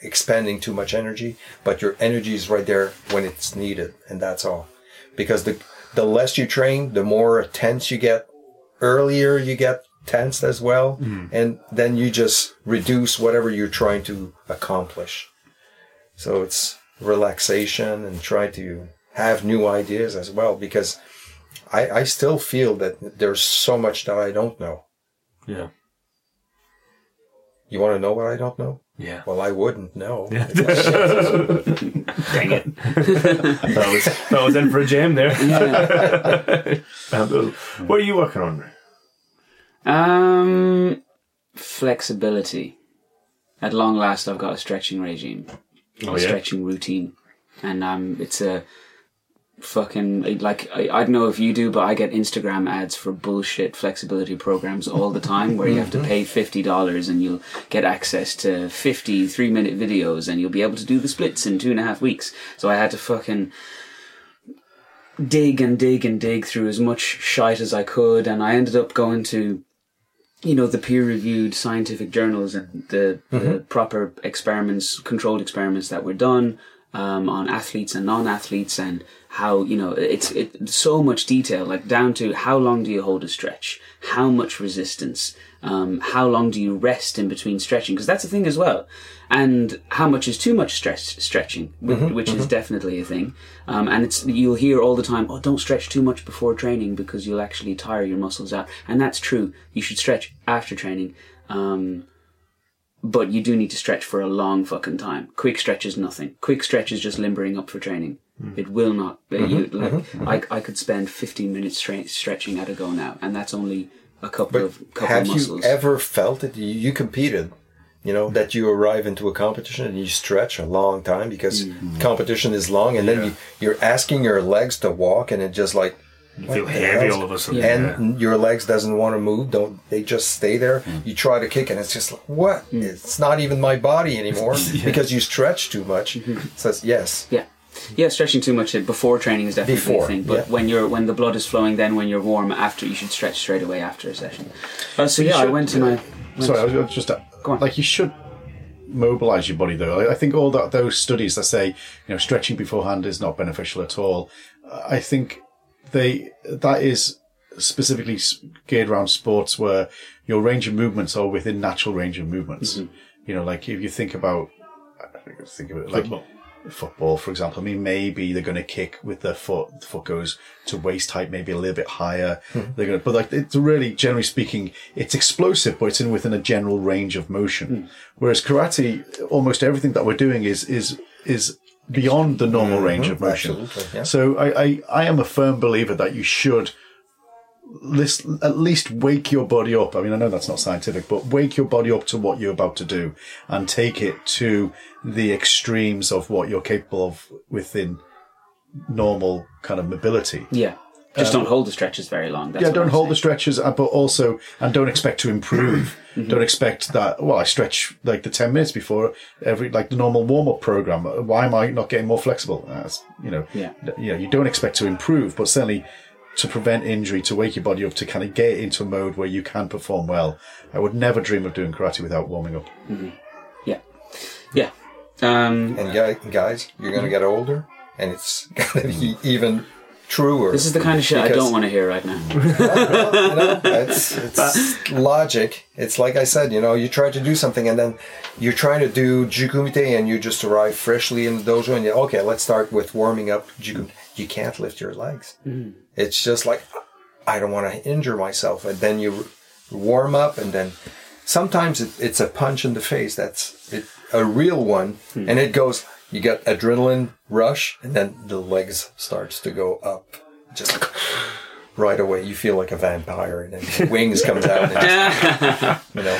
expending too much energy, but your energy is right there when it's needed, and that's all. Because the less you train, the more tense you get. Earlier you get tensed as well, and then you just reduce whatever you're trying to accomplish. So it's relaxation and try to have new ideas as well, because I still feel that there's so much that I don't know. Yeah. You want to know what I don't know? Yeah. Well, I wouldn't know. Yeah. Dang it. I was in for a jam there. Yeah. What are you working on? Flexibility. At long last, I've got a stretching regime. Stretching routine. And it's a fucking... Like, I don't know if you do, but I get Instagram ads for bullshit flexibility programs all the time where you have to pay $50 and you'll get access to 50 3-minute videos and you'll be able to do the splits in 2.5 weeks. So I had to fucking dig through as much shite as I could, and I ended up going to you know, the peer-reviewed scientific journals and the proper experiments, controlled experiments that were done on athletes and non-athletes, and how, you know, it's so much detail, like down to how long do you hold a stretch, how much resistance, how long do you rest in between stretching, because that's a thing as well, and how much is too much stretching, which is definitely a thing. And it's, you'll hear all the time, oh, don't stretch too much before training because you'll actually tire your muscles out, and that's true. You should stretch after training, but you do need to stretch for a long fucking time. Quick stretch is nothing. Quick stretch is just limbering up for training. It will not. I could spend 15 minutes stretching at a go now, and that's only a couple of muscles. Have you ever felt it? You competed, you know, that you arrive into a competition and you stretch a long time because competition is long, and then you're asking your legs to walk, and it just like... You feel heavy all of a sudden. And your legs doesn't want to move. They just stay there. You try to kick and it's just like, what? It's not even my body anymore because you stretch too much. So yes. Yeah, stretching too much before training is definitely a thing. But when the blood is flowing, then when you're warm after, you should stretch straight away after a session. You should mobilize your body though. I think all those studies that say, you know, stretching beforehand is not beneficial at all, I think that is specifically geared around sports where your range of movements are within natural range of movements. You know, like if you think of it like football, for example. I mean, maybe they're going to kick with their foot. The foot goes to waist height, maybe a little bit higher. They're going to, but like it's really, generally speaking, it's explosive, but it's within a general range of motion. Whereas karate, almost everything that we're doing is beyond the normal range of motion. So I am a firm believer that you should at least wake your body up. I mean, I know that's not scientific, but wake your body up to what you're about to do and take it to the extremes of what you're capable of within normal kind of mobility. Yeah. Just don't hold the stretches very long. Don't hold the stretches, but also, and don't expect to improve. Don't expect that, well, I stretch like the 10 minutes before every, like the normal warm-up program. Why am I not getting more flexible? You don't expect to improve, but certainly to prevent injury, to wake your body up, to kind of get into a mode where you can perform well. I would never dream of doing karate without warming up. Yeah. And guys, you're going to get older, and it's going to be even... truer. This is the kind of shit I don't want to hear right now. It's logic. It's like I said, you know, you try to do something and then you're trying to do Jiu-Kumite and you just arrive freshly in the dojo and you let's start with warming up Jiu-Kumite. You can't lift your legs. It's just like, I don't want to injure myself. And then you warm up, and then sometimes it's a punch in the face. That's a real one. And it goes... You get adrenaline rush, and then the legs starts to go up. Just right away, you feel like a vampire, and then the wings come down. You know.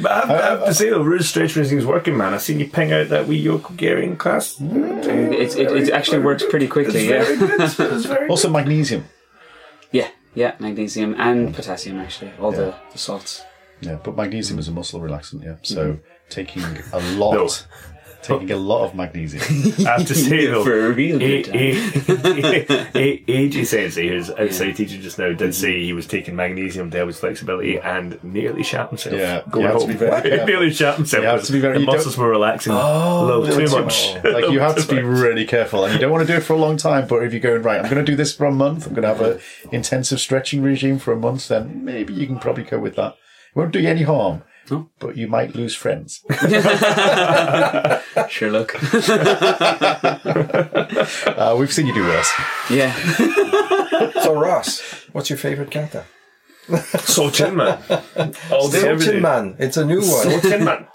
But I have to say, the rude stretch racing is working, man. I've seen you ping out that wee yoke gearing class. It actually works pretty quickly. It's very good. Also magnesium. Yeah, magnesium and potassium, actually. All the salts. Yeah, but magnesium is a muscle relaxant, yeah. So taking a lot... Taking a lot of magnesium. I have to say though, for a real AJ Sensei, who's outside teacher just now, did say he was taking magnesium to help his flexibility and nearly shat himself. Yeah, going home. Nearly shat himself. The muscles were relaxing a little too much. Like you have to be really careful, and you don't want to do it for a long time. But if you're going right, I'm going to do this for a month. I'm going to have an intensive stretching regime for a month. Then maybe you can probably go with that. It won't do you any harm. No. But you might lose friends. Sure, look. We've seen you do worse. Yeah. So, Ross, what's your favorite kata? Sochin, man. Sochin, man. It's a new one. Sochin, man.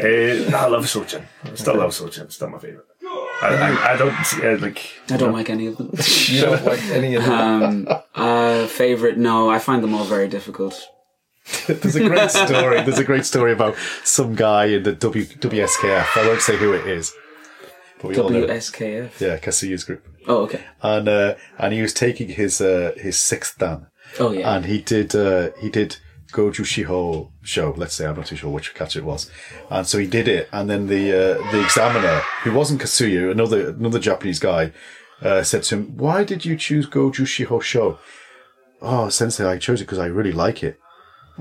I love Sochin. Still love Sochin. Still my favorite. I don't like any of them. You don't like any of them? Favorite? No, I find them all very difficult. There's a great story about some guy in the WSKF. I won't say who it is, but we all know. WSKF? Yeah, Katsuyu's group. Oh, okay. And he was taking his sixth dan. Oh, yeah. And he did Goju Shiho show, let's say. I'm not too sure which kata it was. And so he did it, and then the examiner, who wasn't Katsuyu, another Japanese guy, said to him, "Why did you choose Goju Shiho show?" "Oh, Sensei, I chose it because I really like it."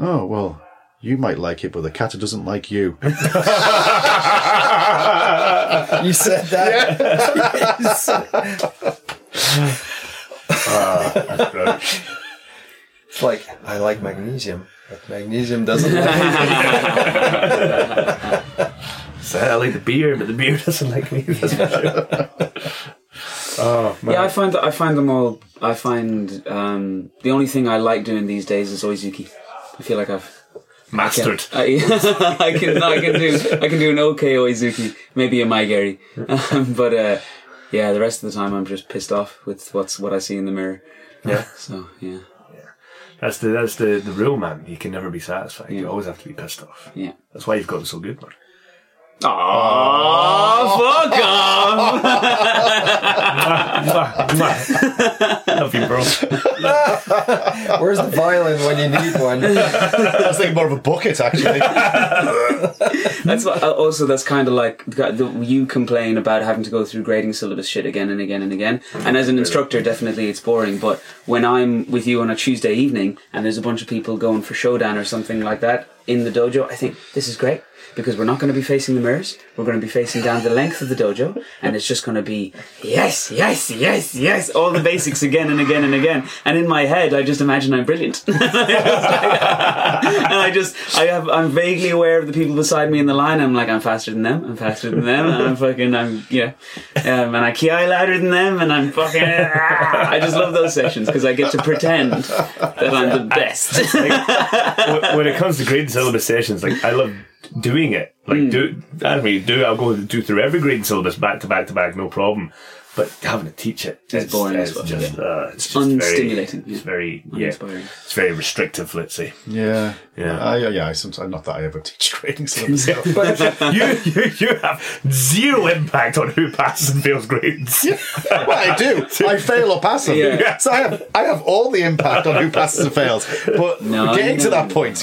Oh, well, you might like it, but the kata doesn't like you. You said that? Yeah. It's like, I like magnesium, but magnesium doesn't like me. So I like the beer, but the beer doesn't like me. That's for sure. Oh, man. Yeah, I find the only thing I like doing these days is Oizuki. I feel like I've mastered. I can do an okay Oizuki, maybe a Maigeri, but yeah, the rest of the time I'm just pissed off with what I see in the mirror. Yeah. So yeah. That's the rule, man. You can never be satisfied. Yeah. You always have to be pissed off. Yeah. That's why you've gotten so good, man. Oh, fuck off! Love you, bro. Where's the violin when you need one? That's like more of a bucket, actually. That's kind of like you complain about having to go through grading syllabus shit again and again and again. And as an instructor, definitely it's boring. But when I'm with you on a Tuesday evening and there's a bunch of people going for Shodan or something like that in the dojo, I think this is great. Because we're not going to be facing the mirrors, we're going to be facing down the length of the dojo, and it's just going to be yes, yes, yes, yes, all the basics again and again and again. And in my head, I just imagine I'm brilliant. And I'm vaguely aware of the people beside me in the line. I'm like, I'm faster than them. And and I ki-eye louder than them, and I'm fucking. I just love those sessions because I get to pretend that I'm the best. Like, when it comes to graded syllabus sessions, like I love doing it, I'll go do through every grade syllabus back to back, no problem. But having to teach it, it's boring as well. It's just unstimulating. It's very restrictive. Let's say. Yeah. I sometimes, not that I ever teach grading syllabus, but you have zero impact on who passes and fails grades. Yeah. Well, I do. I fail or pass them. Yeah. So I have all the impact on who passes and fails. But getting to that point,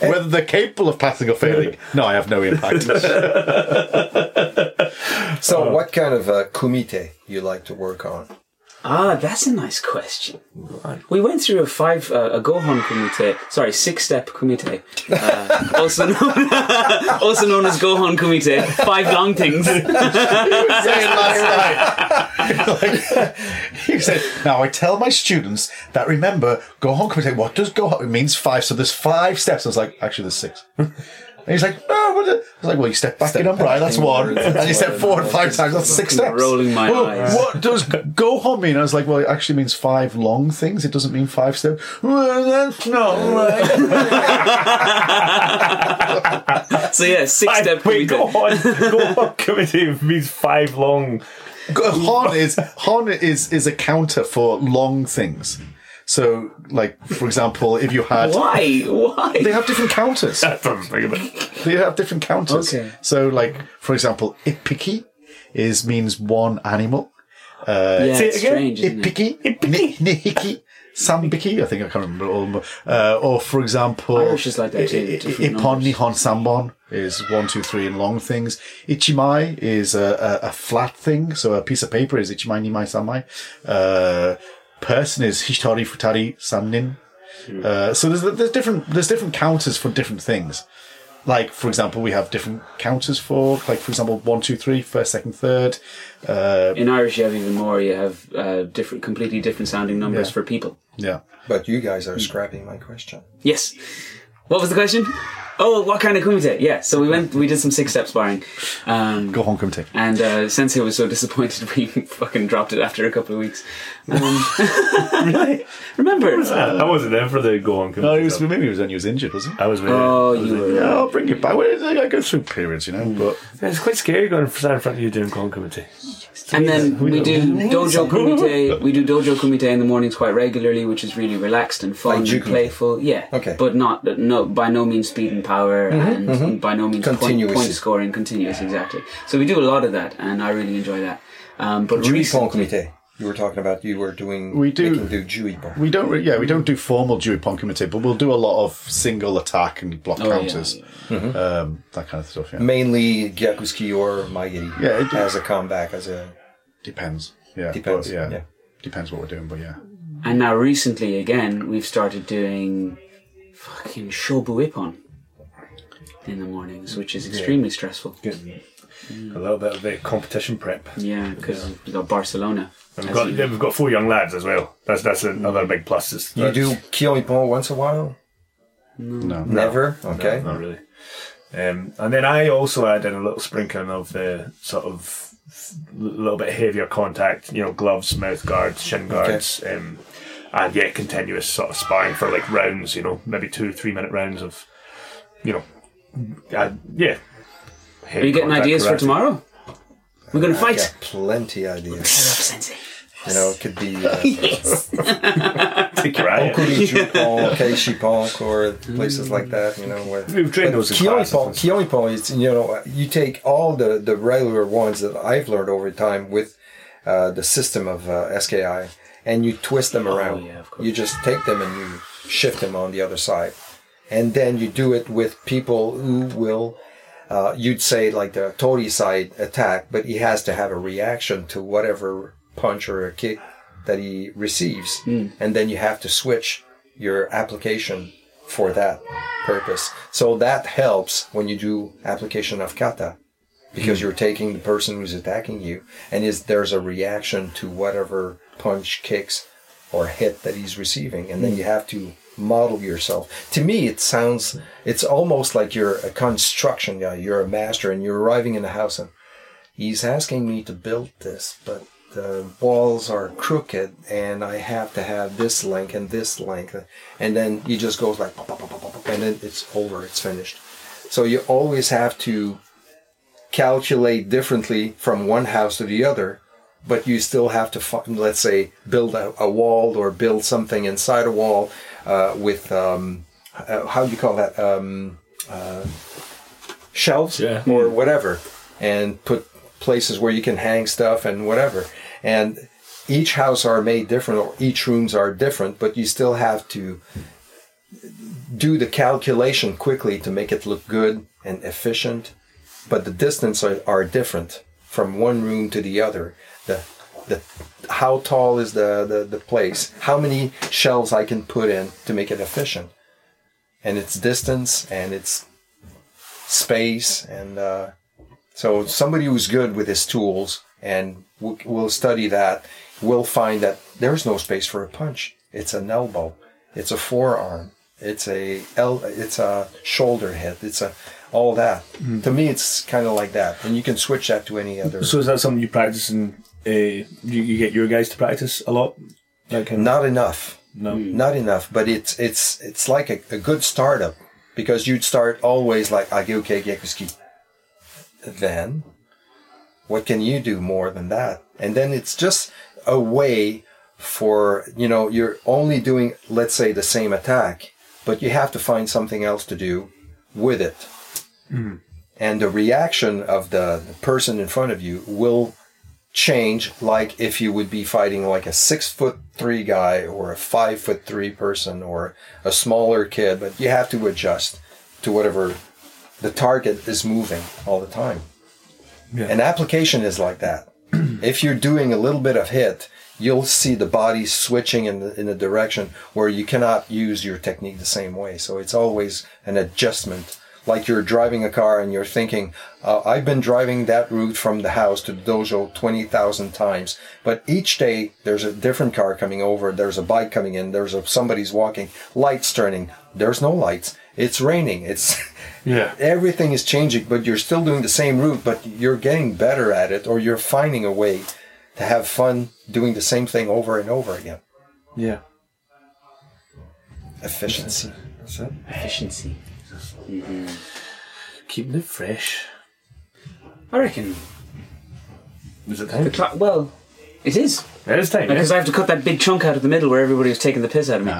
whether they're capable of passing or failing, no, I have no impact. So, what kind of kumite you like to work on? Ah, that's a nice question. Right. We went through a Gohan Kumite, sorry, 6-step Kumite, also known as Gohan Kumite, 5 long things. You were saying last night. You said, now I tell my students that remember, Gohan Kumite, what does Gohan, it means 5, so there's 5 steps. I was like, actually there's 6. And he's like, oh, what? I was like, well, you step back in umbrai, that's one. And you step forward 5 times, that's 6 steps. Rolling my eyes. What does Gohon mean? I was like, well, it actually means 5 long things. It doesn't mean 5 steps. Well, that's not right. So, yeah, 6-step. Wait, Gohon committee means 5 long. Hon is a counter for long things. So, like, for example, if you had... Why? They have different counters. They have different counters. Okay. So, like, for example, ippiki means one animal. Yeah, it's strange, isn't it? Nihiki. Sambiki, I think, I can't remember all. Or, for example... Irish is like that too. Ippon, Nihon, Sambon is 1, 2, 3 and long things. Ichimai is a flat thing. So, a piece of paper is Ichimai, Nimai, Samai. Person is Hitori, Futari, Sannin. So there's different counters for different things. Like, for example, we have different counters for, like, for example, 1, 2, 3, first, second, third. In Irish, you have even more. You have completely different sounding numbers for people. Yeah. But you guys are scrapping my question. Yes. What was the question? Oh, what kind of kumite? Yeah, so we did some 6-step sparring. Gohon kumite. And Sensei was so disappointed we fucking dropped it after a couple of weeks. Really? Remember? I wasn't there for the Gohon kumite. No, maybe it was when he was injured, wasn't he? I was with you were. Yeah, I'll bring it back. I go through periods, you know. But it's quite scary going stand in front of you doing Gohon kumite. And then we do dojo kumite. We do dojo kumite in the mornings quite regularly, which is really relaxed and fun and playful. Yeah, okay. But by no means speed and power, and by no means point scoring, continuous. Exactly. So we do a lot of that, and I really enjoy that. But Juipon kumite. You were talking about we do Juipon. We don't. We don't do formal Juipon kumite, but we'll do a lot of single attack and block counters, that kind of stuff. Yeah. Mainly Gyakusuki or Maigiri. Yeah, as a comeback, depends. Yeah, depends. But, yeah, depends what we're doing, but yeah. And now recently, again, we've started doing fucking shobu ippon in the mornings, which is extremely stressful. Good. Mm. A little bit of the competition prep. Yeah, because we've got Barcelona. And we've got four young lads as well. That's another big plus. You do Kyoipo once a while? No. Never? No, okay. No, not really. And then I also add in a little sprinkling of sort of a little bit heavier contact, you know, gloves, mouth guards, shin guards, and yet continuous sort of sparring for like rounds, you know, maybe 2-3 minute rounds of, you know, Are you getting ideas for tomorrow? We're going to fight? Got plenty of ideas. Sensei. You know, it could be... Take your eye. Okuri-Jupon, Keishi-Pon, or places like that, you know. Where, we've trained those in Kyoipon is, you know, you take all the regular ones that I've learned over time with the system of SKI, and you twist them around. Yeah, of course. You just take them and you shift them on the other side. And then you do it with people who will... you'd say like the Tori side attack, but he has to have a reaction to whatever punch or a kick that he receives. Mm. And then you have to switch your application for that purpose. So that helps when you do application of kata, because you're taking the person who's attacking you and there's a reaction to whatever punch, kicks, or hit that he's receiving. And then you have to model yourself. To me, it sounds, it's almost like you're a construction guy, you're a master, and you're arriving in the house and he's asking me to build this, but the walls are crooked and I have to have this length and this length, and then he just goes like, and then it's over, it's finished. So you always have to calculate differently from one house to the other, but you still have to find, let's say, build a wall or build something inside a wall with how do you call that, shelves or whatever, and put places where you can hang stuff and whatever. And each house are made different, or each rooms are different, but you still have to do the calculation quickly to make it look good and efficient. But the distance are different from one room to the other. How tall is the place? How many shelves I can put in to make it efficient? And its distance and its space. And so somebody who's good with his tools and will study that will find that there's no space for a punch. It's an elbow. It's a forearm. It's a shoulder hit. It's a... all that. Mm. To me, it's kind of like that. And you can switch that to any other... So is that something you practice and you get your guys to practice a lot? Not enough. No. Not enough. But it's like a good startup, because you'd start always like, okay, Gekuski. Then, what can you do more than that? And then it's just a way for, you know, you're only doing, let's say, the same attack, but you have to find something else to do with it. Mm-hmm. And the reaction of the person in front of you will change, like if you would be fighting like a 6'3" guy or a 5'3" person or a smaller kid, but you have to adjust to whatever the target is moving all the time. Yeah. And application is like that. If you're doing a little bit of hit, you'll see the body switching in the direction where you cannot use your technique the same way. So it's always an adjustment. Like you're driving a car and you're thinking, I've been driving that route from the house to the dojo 20,000 times. But each day there's a different car coming over. There's a bike coming in. There's somebody's walking. Lights turning. There's no lights. It's raining. Everything is changing, but you're still doing the same route, but you're getting better at it, or you're finding a way to have fun doing the same thing over and over again. Yeah. Efficiency. That's it. Efficiency. Mm-hmm. Keeping it fresh. I reckon. Is it time? Well, it is. It is time. Because I have to cut that big chunk out of the middle where everybody was taking the piss out of me.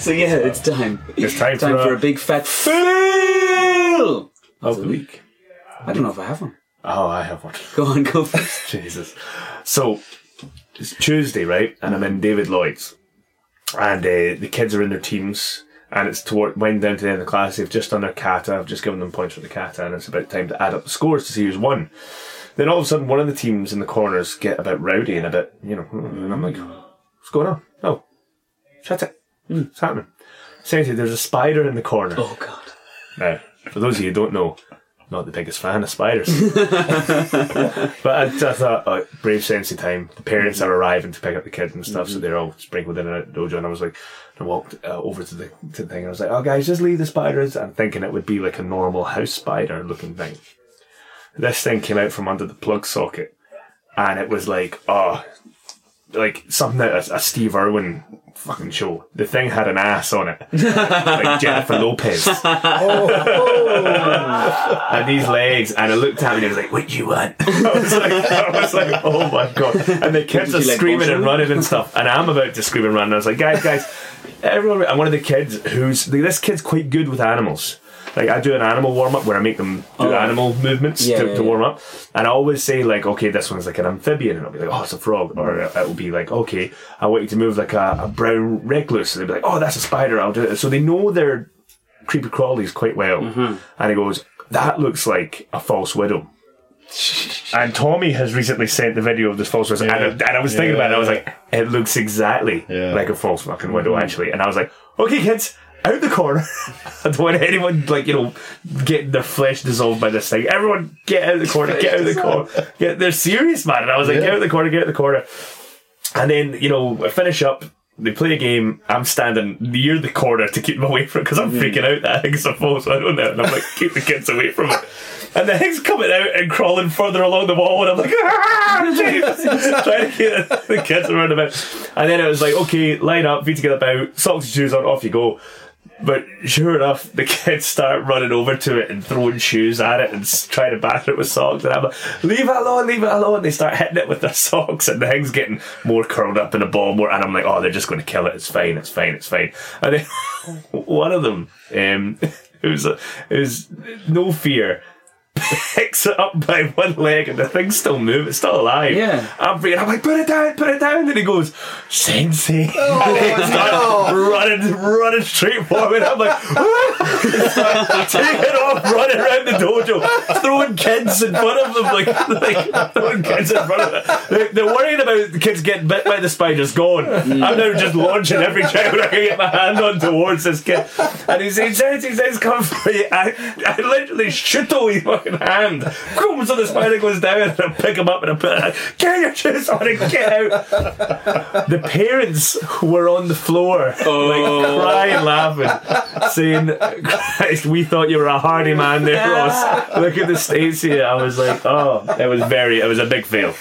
So it's time. It's time, for a big fat fail of the week. I don't know if I have one. Oh, I have one. Go on, go first. Jesus. So, it's Tuesday, right? And I'm in David Lloyd's. And the kids are in their teams. And it's winding down to the end of the class. They've just done their kata. I've just given them points for the kata, and it's about time to add up the scores to see who's won. Then all of a sudden, one of the teams in the corners get a bit rowdy and a bit, you know, and I'm like, what's going on? No. Shut it. What's happening? Sensei, there's a spider in the corner. Oh, God. Now, for those of you who don't know, I'm not the biggest fan of spiders. But I thought, oh, brave Sensei time. The parents are arriving to pick up the kids and stuff, so they're all sprinkled in and out of the dojo. And I was like, I walked over to the thing, and I was like, oh, guys, just leave the spiders. I'm thinking it would be like a normal house spider looking thing. This thing came out from under the plug socket, and it was like, oh, like something out of a Steve Irwin fucking show. The thing had an ass on it, like Jennifer Lopez. Oh. And these legs, and I looked at me and I was like, what you want? I was like, oh my God. And the kids are screaming and running and stuff, and I'm about to scream and run, and I was like, guys, everyone. I'm one of the kids who's, like, this kid's quite good with animals. Like, I do an animal warm-up where I make them do animal movements to warm up. And I always say, like, okay, this one's like an amphibian. And I'll be like, oh, it's a frog. Or it'll be like, okay, I want you to move like a brown recluse. And they'll be like, oh, that's a spider. I'll do it. So they know their creepy crawlies quite well. Mm-hmm. And he goes, that looks like a false widow. And Tommy has recently sent the video of this false widow. Yeah. And I was thinking about it. I was like, it looks exactly like a false fucking widow, actually. And I was like, okay, kids. Out the corner. I don't want anyone, like, you know, getting their flesh dissolved by this thing. Everyone, get out of the corner, get out of the corner. Yeah, they're serious, man. And I was like, get out of the corner, get out of the corner. And then, you know, I finish up, they play a game, I'm standing near the corner to keep them away from it, because I'm freaking out that thing's a foe, so I don't know. And I'm like, keep the kids away from it. And the thing's coming out and crawling further along the wall, and I'm like, ah, Jesus! Trying to get the kids around a bit. And then it was like, okay, line up, feet together, bow, socks and shoes on, off you go. But sure enough, the kids start running over to it and throwing shoes at it and trying to batter it with socks. And I'm like, leave it alone, leave it alone. They start hitting it with their socks, and the thing's getting more curled up in a ball. And I'm like, oh, they're just going to kill it. It's fine, it's fine, it's fine. And then one of them, who's no fear, picks it up by one leg, and the thing's still moving, it's still alive. I'm like, put it down, and he goes, Sensei. Oh, no. running straight forward. I'm like, take it off, running around the dojo, throwing kids in front of them, like throwing kids in front of them. They're worried about the kids getting bit by the spiders gone. I'm now just launching every child I can get my hand on towards this kid, and he's saying, Sensei's coming for you. I literally shoot all his fucking hand. Boom, so the spider goes down, and I pick him up and I put it, get your shoes on and get out. The parents were on the floor, like crying, laughing, saying, Christ, we thought you were a hardy man there, Ross. Look at the states here. I was like, oh, it was a big fail.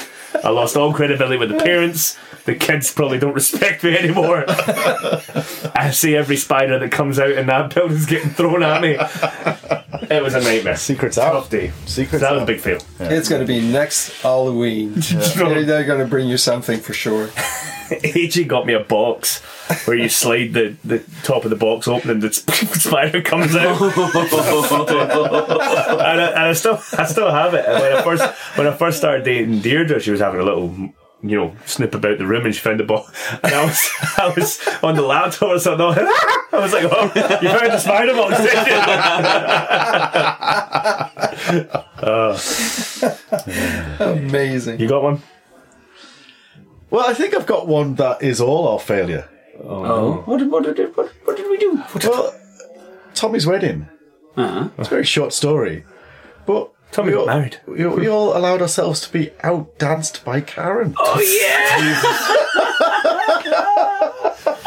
I lost all credibility with the parents. The kids probably don't respect me anymore. I see every spider that comes out in that building's getting thrown at me. It was a nightmare. Secret's out. Tough day. Secret's out. That was a big fail. Yeah. It's going to be next Halloween. They're going to bring you something for sure. AJ got me a box where you slide the top of the box open and the spider comes out. and I still have it. And when I first started dating Deirdre, she was having a little, you know, snip about the room, and she found the box. And I was on the laptop or something. I was like, oh, you found the spider box, did you? Amazing. You got one? Well, I think I've got one that is all our failure. Oh. What did we do? Well, Tommy's wedding. Uh-huh. It's a very short story. But Tommy got married. We all allowed ourselves to be outdanced by Karen. Oh, yeah!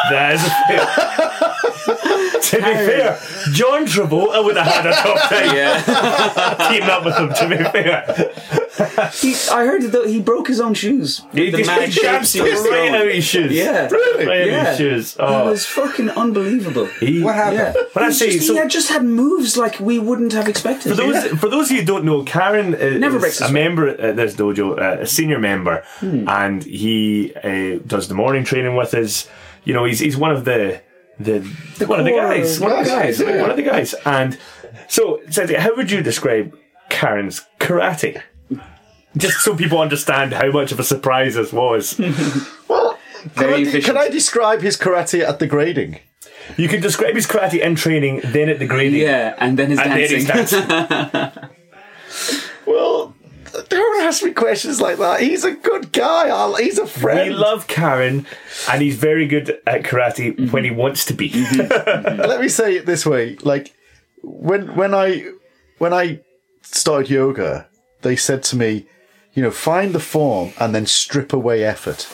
That is a fail. To be fair, John Travolta would have had a top 10. Yeah. Teaming up with him, to be fair. I heard that he broke his own shoes. He just shamps right out of his shoes. Yeah. Really? Right out of his shoes. Oh. It was fucking unbelievable. What happened? Yeah. But he just had moves like we wouldn't have expected. For those of you who don't know, Karen is a member at this dojo, a senior member, and he does the morning training with us. You know, he's one of the one of the guys. One of the guys. And so, how would you describe Karen's karate? Just so people understand how much of a surprise this was. Well, can I describe his karate at the grading? You can describe his karate in training, then at the grading. Yeah, and then his dancing. Well, Don't ask me questions like that. He's a good guy. He's a friend. We love Karen, and he's very good at karate mm-hmm. when he wants to be. Mm-hmm. Let me say it this way: like when I started yoga, they said to me, you know, find the form and then strip away effort.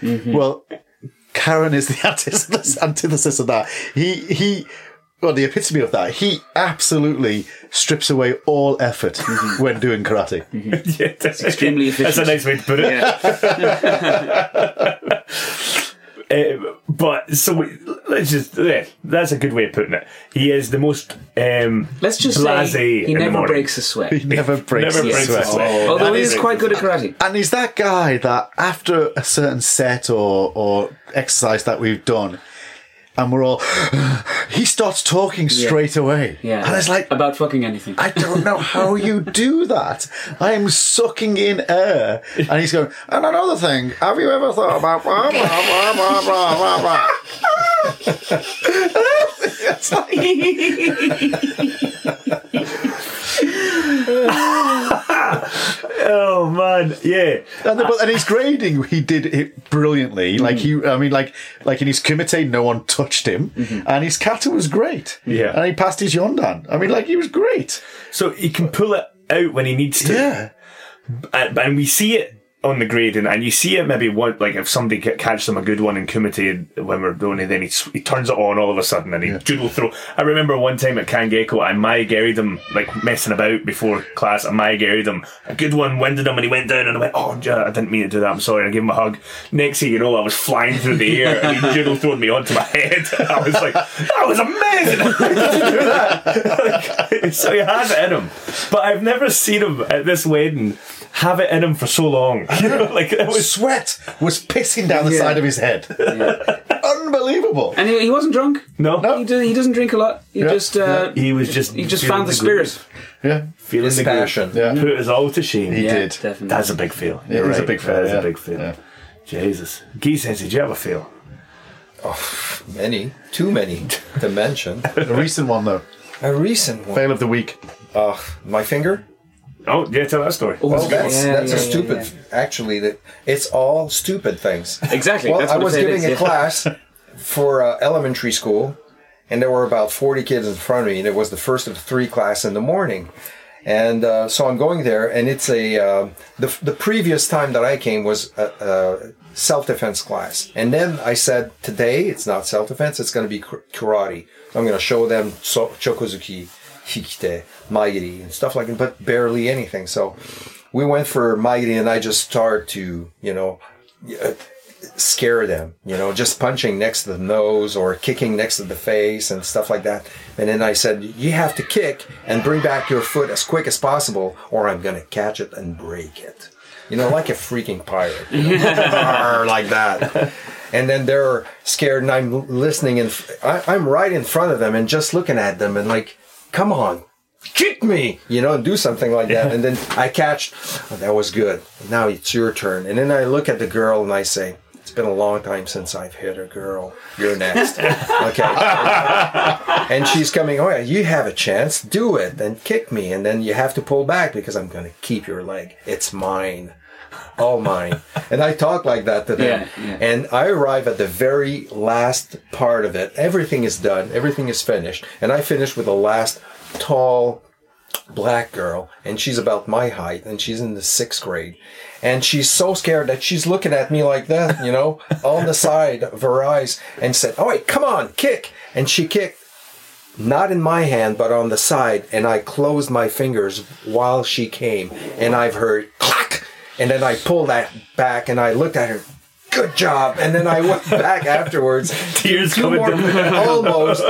Mm-hmm. Well, Karen is the antithesis of that. Well, the epitome of that. He absolutely strips away all effort mm-hmm. when doing karate. Mm-hmm. Yeah, that's extremely efficient. That's a nice way to put it. Yeah. That's a good way of putting it. He is the most let's just blasé. He never breaks a sweat. He never breaks a sweat. Although he is quite good at karate. And he's that guy that after a certain set or exercise that we've done, and we're all... he starts talking straight away. Yeah. And it's like... about fucking anything. I don't know how you do that. I am sucking in air. And he's going, and another thing, have you ever thought about... blah, blah, blah, blah, blah, blah. It's like... oh man, yeah, and his grading, he did it brilliantly. Mm-hmm. Like he in his kumite, no one touched him, mm-hmm. and his kata was great. Yeah, and he passed his yondan. I mean, like he was great. So he can pull it out when he needs to. Yeah, and we see it on the grading, and you see it maybe one, like if somebody catches him a good one in kumite when we're doing it, then he turns it on all of a sudden and he judo throw. I remember one time at Kangeko, I mai-geried him, like messing about before class. I mai-geried him a good one, winded him, and he went down, and I went, oh yeah, I didn't mean to do that, I'm sorry. I gave him a hug. Next thing you know, I was flying through the air and he judo throwed me onto my head. I was like, that was amazing. How did you do that? Like, so he has it in him, but I've never seen him at this wedding have it in him for so long. Like it was, sweat was pissing down the side of his head. Yeah. Unbelievable. And he wasn't drunk. No. He doesn't drink a lot. He just he just found the spirit. Yeah, feeling his the passion. Yeah. Put us all to shame. He did. Definitely. That's a big feel. It is a big feel. That's a big feel. Yeah. Jesus. Guy Sensei, did you ever feel? Oh, many, too many to mention. A recent one though. A recent one. Fail of the week. My finger. Oh, yeah, tell that story. Well, that's stupid, actually, it's all stupid things. Exactly. Well, I was giving a class for elementary school, and there were about 40 kids in front of me, and it was the first of the three class in the morning. And so I'm going there, and it's the previous time that I came was a self-defense class. And then I said, today, it's not self-defense, it's going to be karate. I'm going to show them chokozuki, hikite, maigiri, and stuff like that, but barely anything. So we went for maigiri, and I just started to, scare them, just punching next to the nose or kicking next to the face and stuff like that. And then I said, you have to kick and bring back your foot as quick as possible, or I'm going to catch it and break it. Like a freaking pirate. Like that. And then they're scared, and I'm listening, and I'm right in front of them and just looking at them and like, come on, kick me, and do something like that. And then I catch, oh, that was good. Now it's your turn. And then I look at the girl and I say, it's been a long time since I've hit a girl. You're next. Okay. And she's coming, oh, yeah, you have a chance. Do it. Then kick me. And then you have to pull back because I'm going to keep your leg. It's mine. All mine. And I talk like that to them. Yeah. And I arrive at the very last part of it. Everything is done. Everything is finished. And I finish with the last tall black girl. And she's about my height. And she's in the 6th grade. And she's so scared that she's looking at me like that, on the side of her eyes. And said, oh, wait, come on, kick. And she kicked. Not in my hand, but on the side. And I closed my fingers while she came. And I've heard clack. And then I pulled that back, and I looked at her. Good job! And then I went back afterwards. Tears coming down. Almost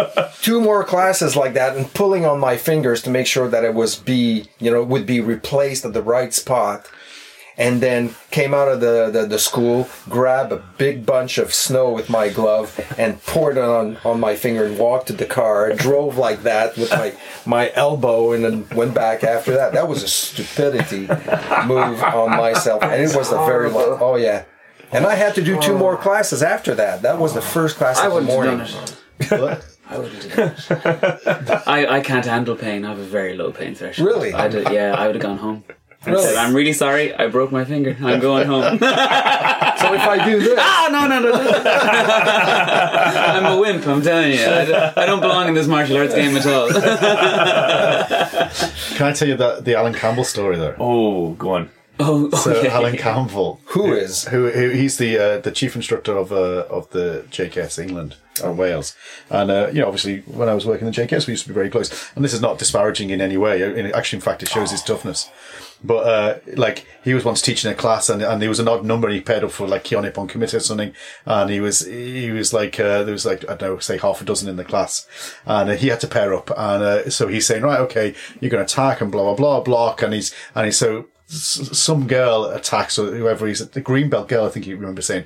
2 more classes like that, and pulling on my fingers to make sure that it was would be replaced at the right spot. And then came out of the school, grabbed a big bunch of snow with my glove, and poured it on my finger, and walked to the car, drove like that with my elbow, and then went back after that. That was a stupidity move on myself. And it was the very long, oh yeah. And I had to do 2 more classes after that. That was the first class of the morning. I wouldn't do that. I can't handle pain. I have a very low pain threshold. Really? I would have gone home. and said, "I'm really sorry, I broke my finger. I'm going home." So if I do this, no. I'm a wimp. I'm telling you, I don't belong in this martial arts game at all. Can I tell you the Alan Campbell story there? Oh, go on. So Alan Campbell, who he's the chief instructor of the JKS England and Wales, and obviously when I was working in the JKS we used to be very close, and this is not disparaging in any way. Actually, in fact, it shows his toughness. But he was once teaching a class, and there was an odd number, and he paired up for like Kionipon Kumite or something, and there was I don't know, say half a dozen in the class, and he had to pair up, and so he's saying, right, okay, you're going to attack and blah blah blah block, and so. Some girl attacks, or whoever he's, the Greenbelt girl, I think you remember saying.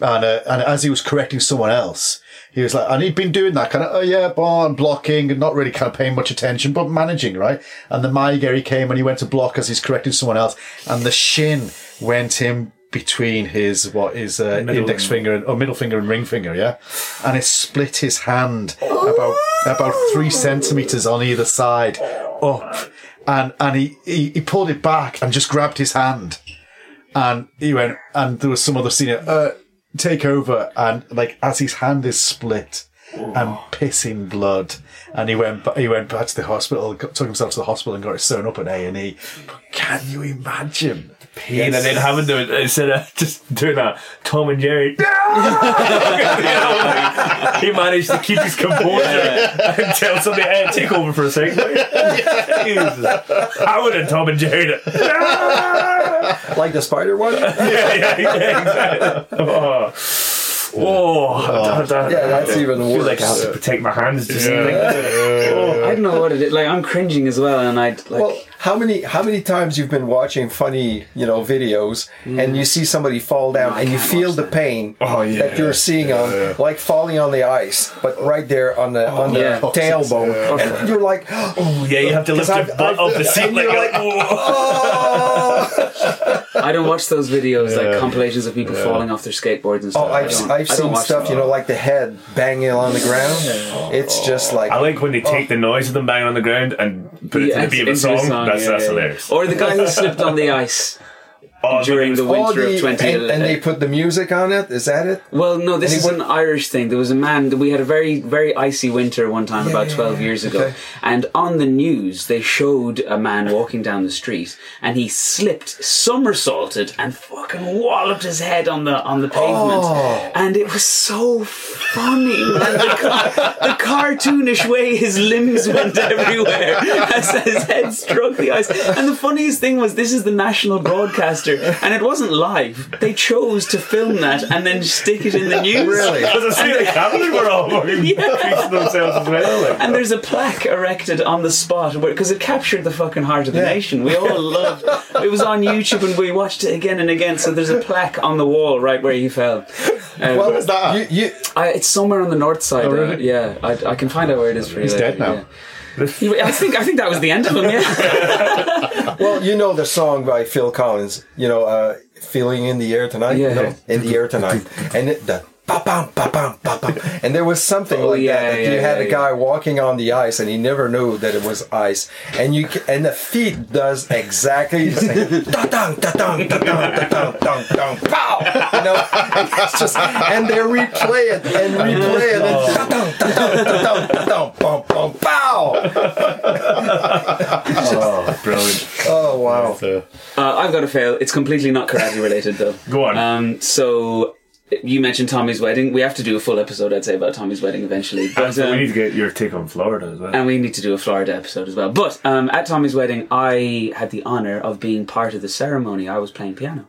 And as he was correcting someone else, he was like, and he'd been doing that kind of, blocking and not really kind of paying much attention, but managing, right? And the Maigeri came and he went to block as he's correcting someone else, and the shin went in between his middle finger and ring finger, yeah? And it split his hand about 3 centimeters on either side up. And he pulled it back and just grabbed his hand, and he went, and there was some other senior take over, and like as his hand is split and pissing blood, and he went back to the hospital, took himself to the hospital and got it sewn up in A&E. But can you imagine? Pain. And then having to, instead of just doing a Tom and Jerry, he managed to keep his composure and tell somebody, "Hey, take over for a second." I would have Tom and Jerry like the spider one. yeah, exactly. That's even worse. I feel like I have to protect my hands. I don't know what it is. Like, I'm cringing as well, and I'd like. Well, how many times you've been watching funny, videos, and you see somebody fall down, and you feel the pain that you're seeing on, like falling on the ice, but right there on the tailbone, and you're like, you have to lift your butt off the seat, I don't watch those videos, like compilations of people falling off their skateboards and stuff. Oh, I've seen stuff, like the head banging on the ground. It's just like... I like when they take the noise of them banging on the ground and put it to the beat of a song. That's hilarious. Or the guy who slipped on the ice during the winter of 2011. And they put the music on it? Is that it? Well, no, this is an Irish thing. There was a man... We had a very, very icy winter one time about 12 years ago. Okay. And on the news, they showed a man walking down the street, and he slipped, somersaulted, and fucking walloped his head on the pavement. Oh. And it was so funny. The cartoonish way his limbs went everywhere as his head struck the ice. And the funniest thing was, this is the national broadcaster, and it wasn't live. They chose to film that and then stick it in the news. Really? Because I see the camera were all fucking fixing themselves as well. And there's a plaque erected on the spot because it captured the fucking heart of the nation. We all loved it. It was on YouTube and we watched it again and again. So there's a plaque on the wall right where he fell. What was that? It's somewhere on the north side. Oh, really? Yeah, I can find out where it is for you. He's dead now. Yeah. I think that was the end of him, yeah. Well, the song by Phil Collins, Feeling in the Air Tonight? Yeah. No, In the Air Tonight. And the ba-bam, ba-bam, ba-bam. And there was something you had a guy walking on the ice and he never knew that it was ice. And the feet does exactly the same. Ta-dang, ta-dang, ta-dang, ta-dang, ta-dang, pow! It's just, and they replay it, and ta-dang, ta-dang, ta-dang, ta-dang, pom, pom, pow! Brilliant. Oh, wow. I've got to fail. It's completely not karate related, though. Go on. So... You mentioned Tommy's wedding. We have to do a full episode, I'd say, about Tommy's wedding eventually. But we need to get your take on Florida as well. And we need to do a Florida episode as well. But at Tommy's wedding, I had the honour of being part of the ceremony. I was playing piano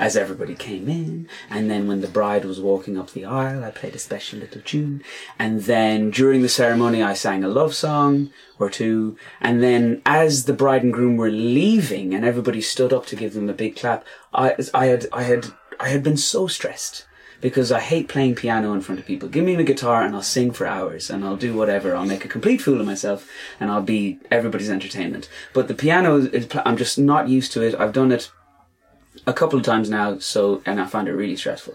as everybody came in, and then when the bride was walking up the aisle, I played a special little tune, and then during the ceremony I sang a love song or two, and then as the bride and groom were leaving and everybody stood up to give them a big clap, I had been so stressed because I hate playing piano in front of people. Give me the guitar and I'll sing for hours and I'll do whatever. I'll make a complete fool of myself and I'll be everybody's entertainment. But the piano, I'm just not used to it. I've done it a couple of times now, and I find it really stressful.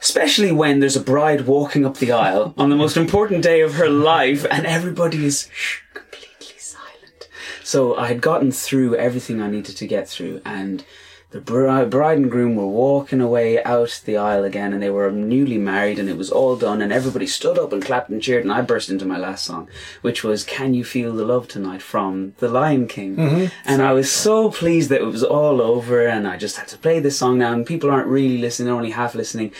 Especially when there's a bride walking up the aisle on the most important day of her life and everybody is completely silent. So I had gotten through everything I needed to get through, and the bride and groom were walking away out the aisle again, and they were newly married, and it was all done, and everybody stood up and clapped and cheered, and I burst into my last song, which was Can You Feel the Love Tonight from The Lion King. Mm-hmm. And I was so pleased that it was all over, and I just had to play this song now, and people aren't really listening, they're only half listening.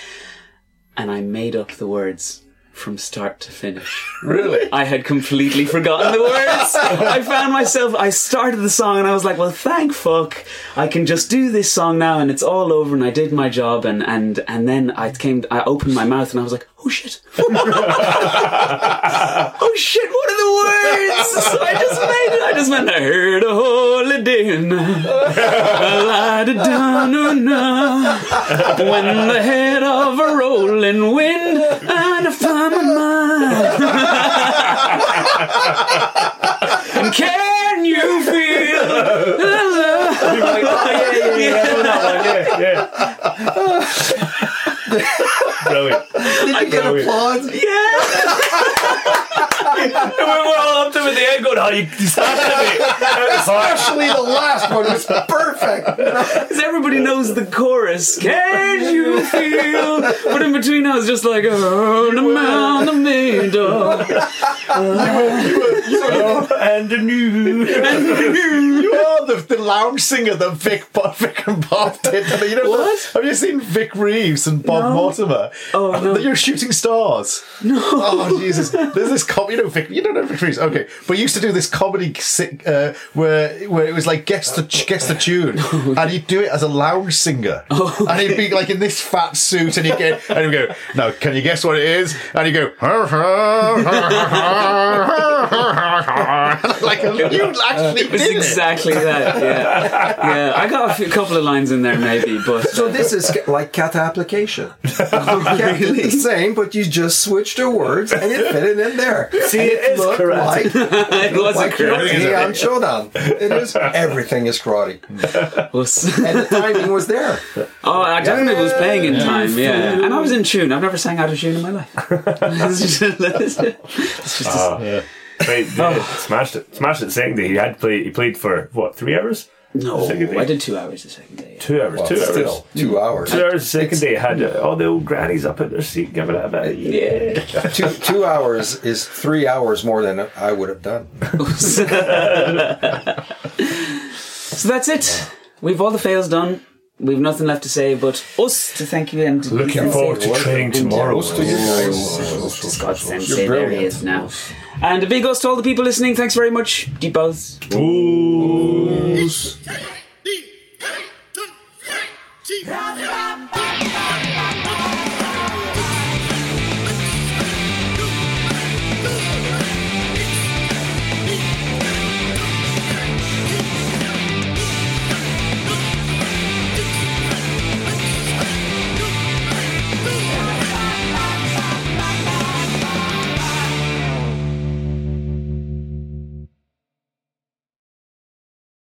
And I made up the words from start to finish. Really? I had completely forgotten the words. I started the song and I was like, well, thank fuck, I can just do this song now and it's all over, and I did my job, and then I opened my mouth and I was like, oh shit. Oh shit, what are the words? So I just made it. I just went, I heard a holiday and I lied down when the head of a rolling wind and a fly my mind. And can you feel the love? Like, oh, yeah. Brilliant. Did you get applause? Yeah. And we were all up to him at the end going, oh, you started it. Especially the last one was perfect. Because everybody knows the chorus. Can you feel? But in between I was just like, oh, the mound, the main door. And anew. You are the lounge singer that Vic and Bob did. You know, what? Have you seen Vic Reeves and Bob Mortimer? Oh, no. You're shooting stars. No. Oh, Jesus. There's this comedy. You don't know Vic Reeves. Okay. But he used to do this comedy where it was like, guess the tune. And he'd do it as a lounge singer. Oh. And he'd be like in this fat suit and he'd go, now, can you guess what it is? And he'd go, like, you actually did it. Exactly that, yeah. I got a couple of lines in there maybe, but... So this is like Kata application. Really? It's the same, but you just switched the words and it fit it in there. See, it is correct. It was like karate on Shodan. It is. Everything is karate. And the timing was there. Oh, I definitely was playing in time, yeah. And I was in tune. I've never sang out of tune in my life. Yeah. Wait, smashed it. The second day he played for what, 3 hours? No, I did 2 hours the second day. 2 hours, well, 2 hours. Still 2 hours. 2 hours the second day. Had all the old grannies up at their seat giving it a bit. Yeah. 2 hours is 3 hours more than I would have done. So that's it. We've all the fails done. We've nothing left to say but us to thank you and looking forward to training tomorrow. Scott Sensei, there he is now. And a big us to all the people listening. Thanks very much. Deep bows.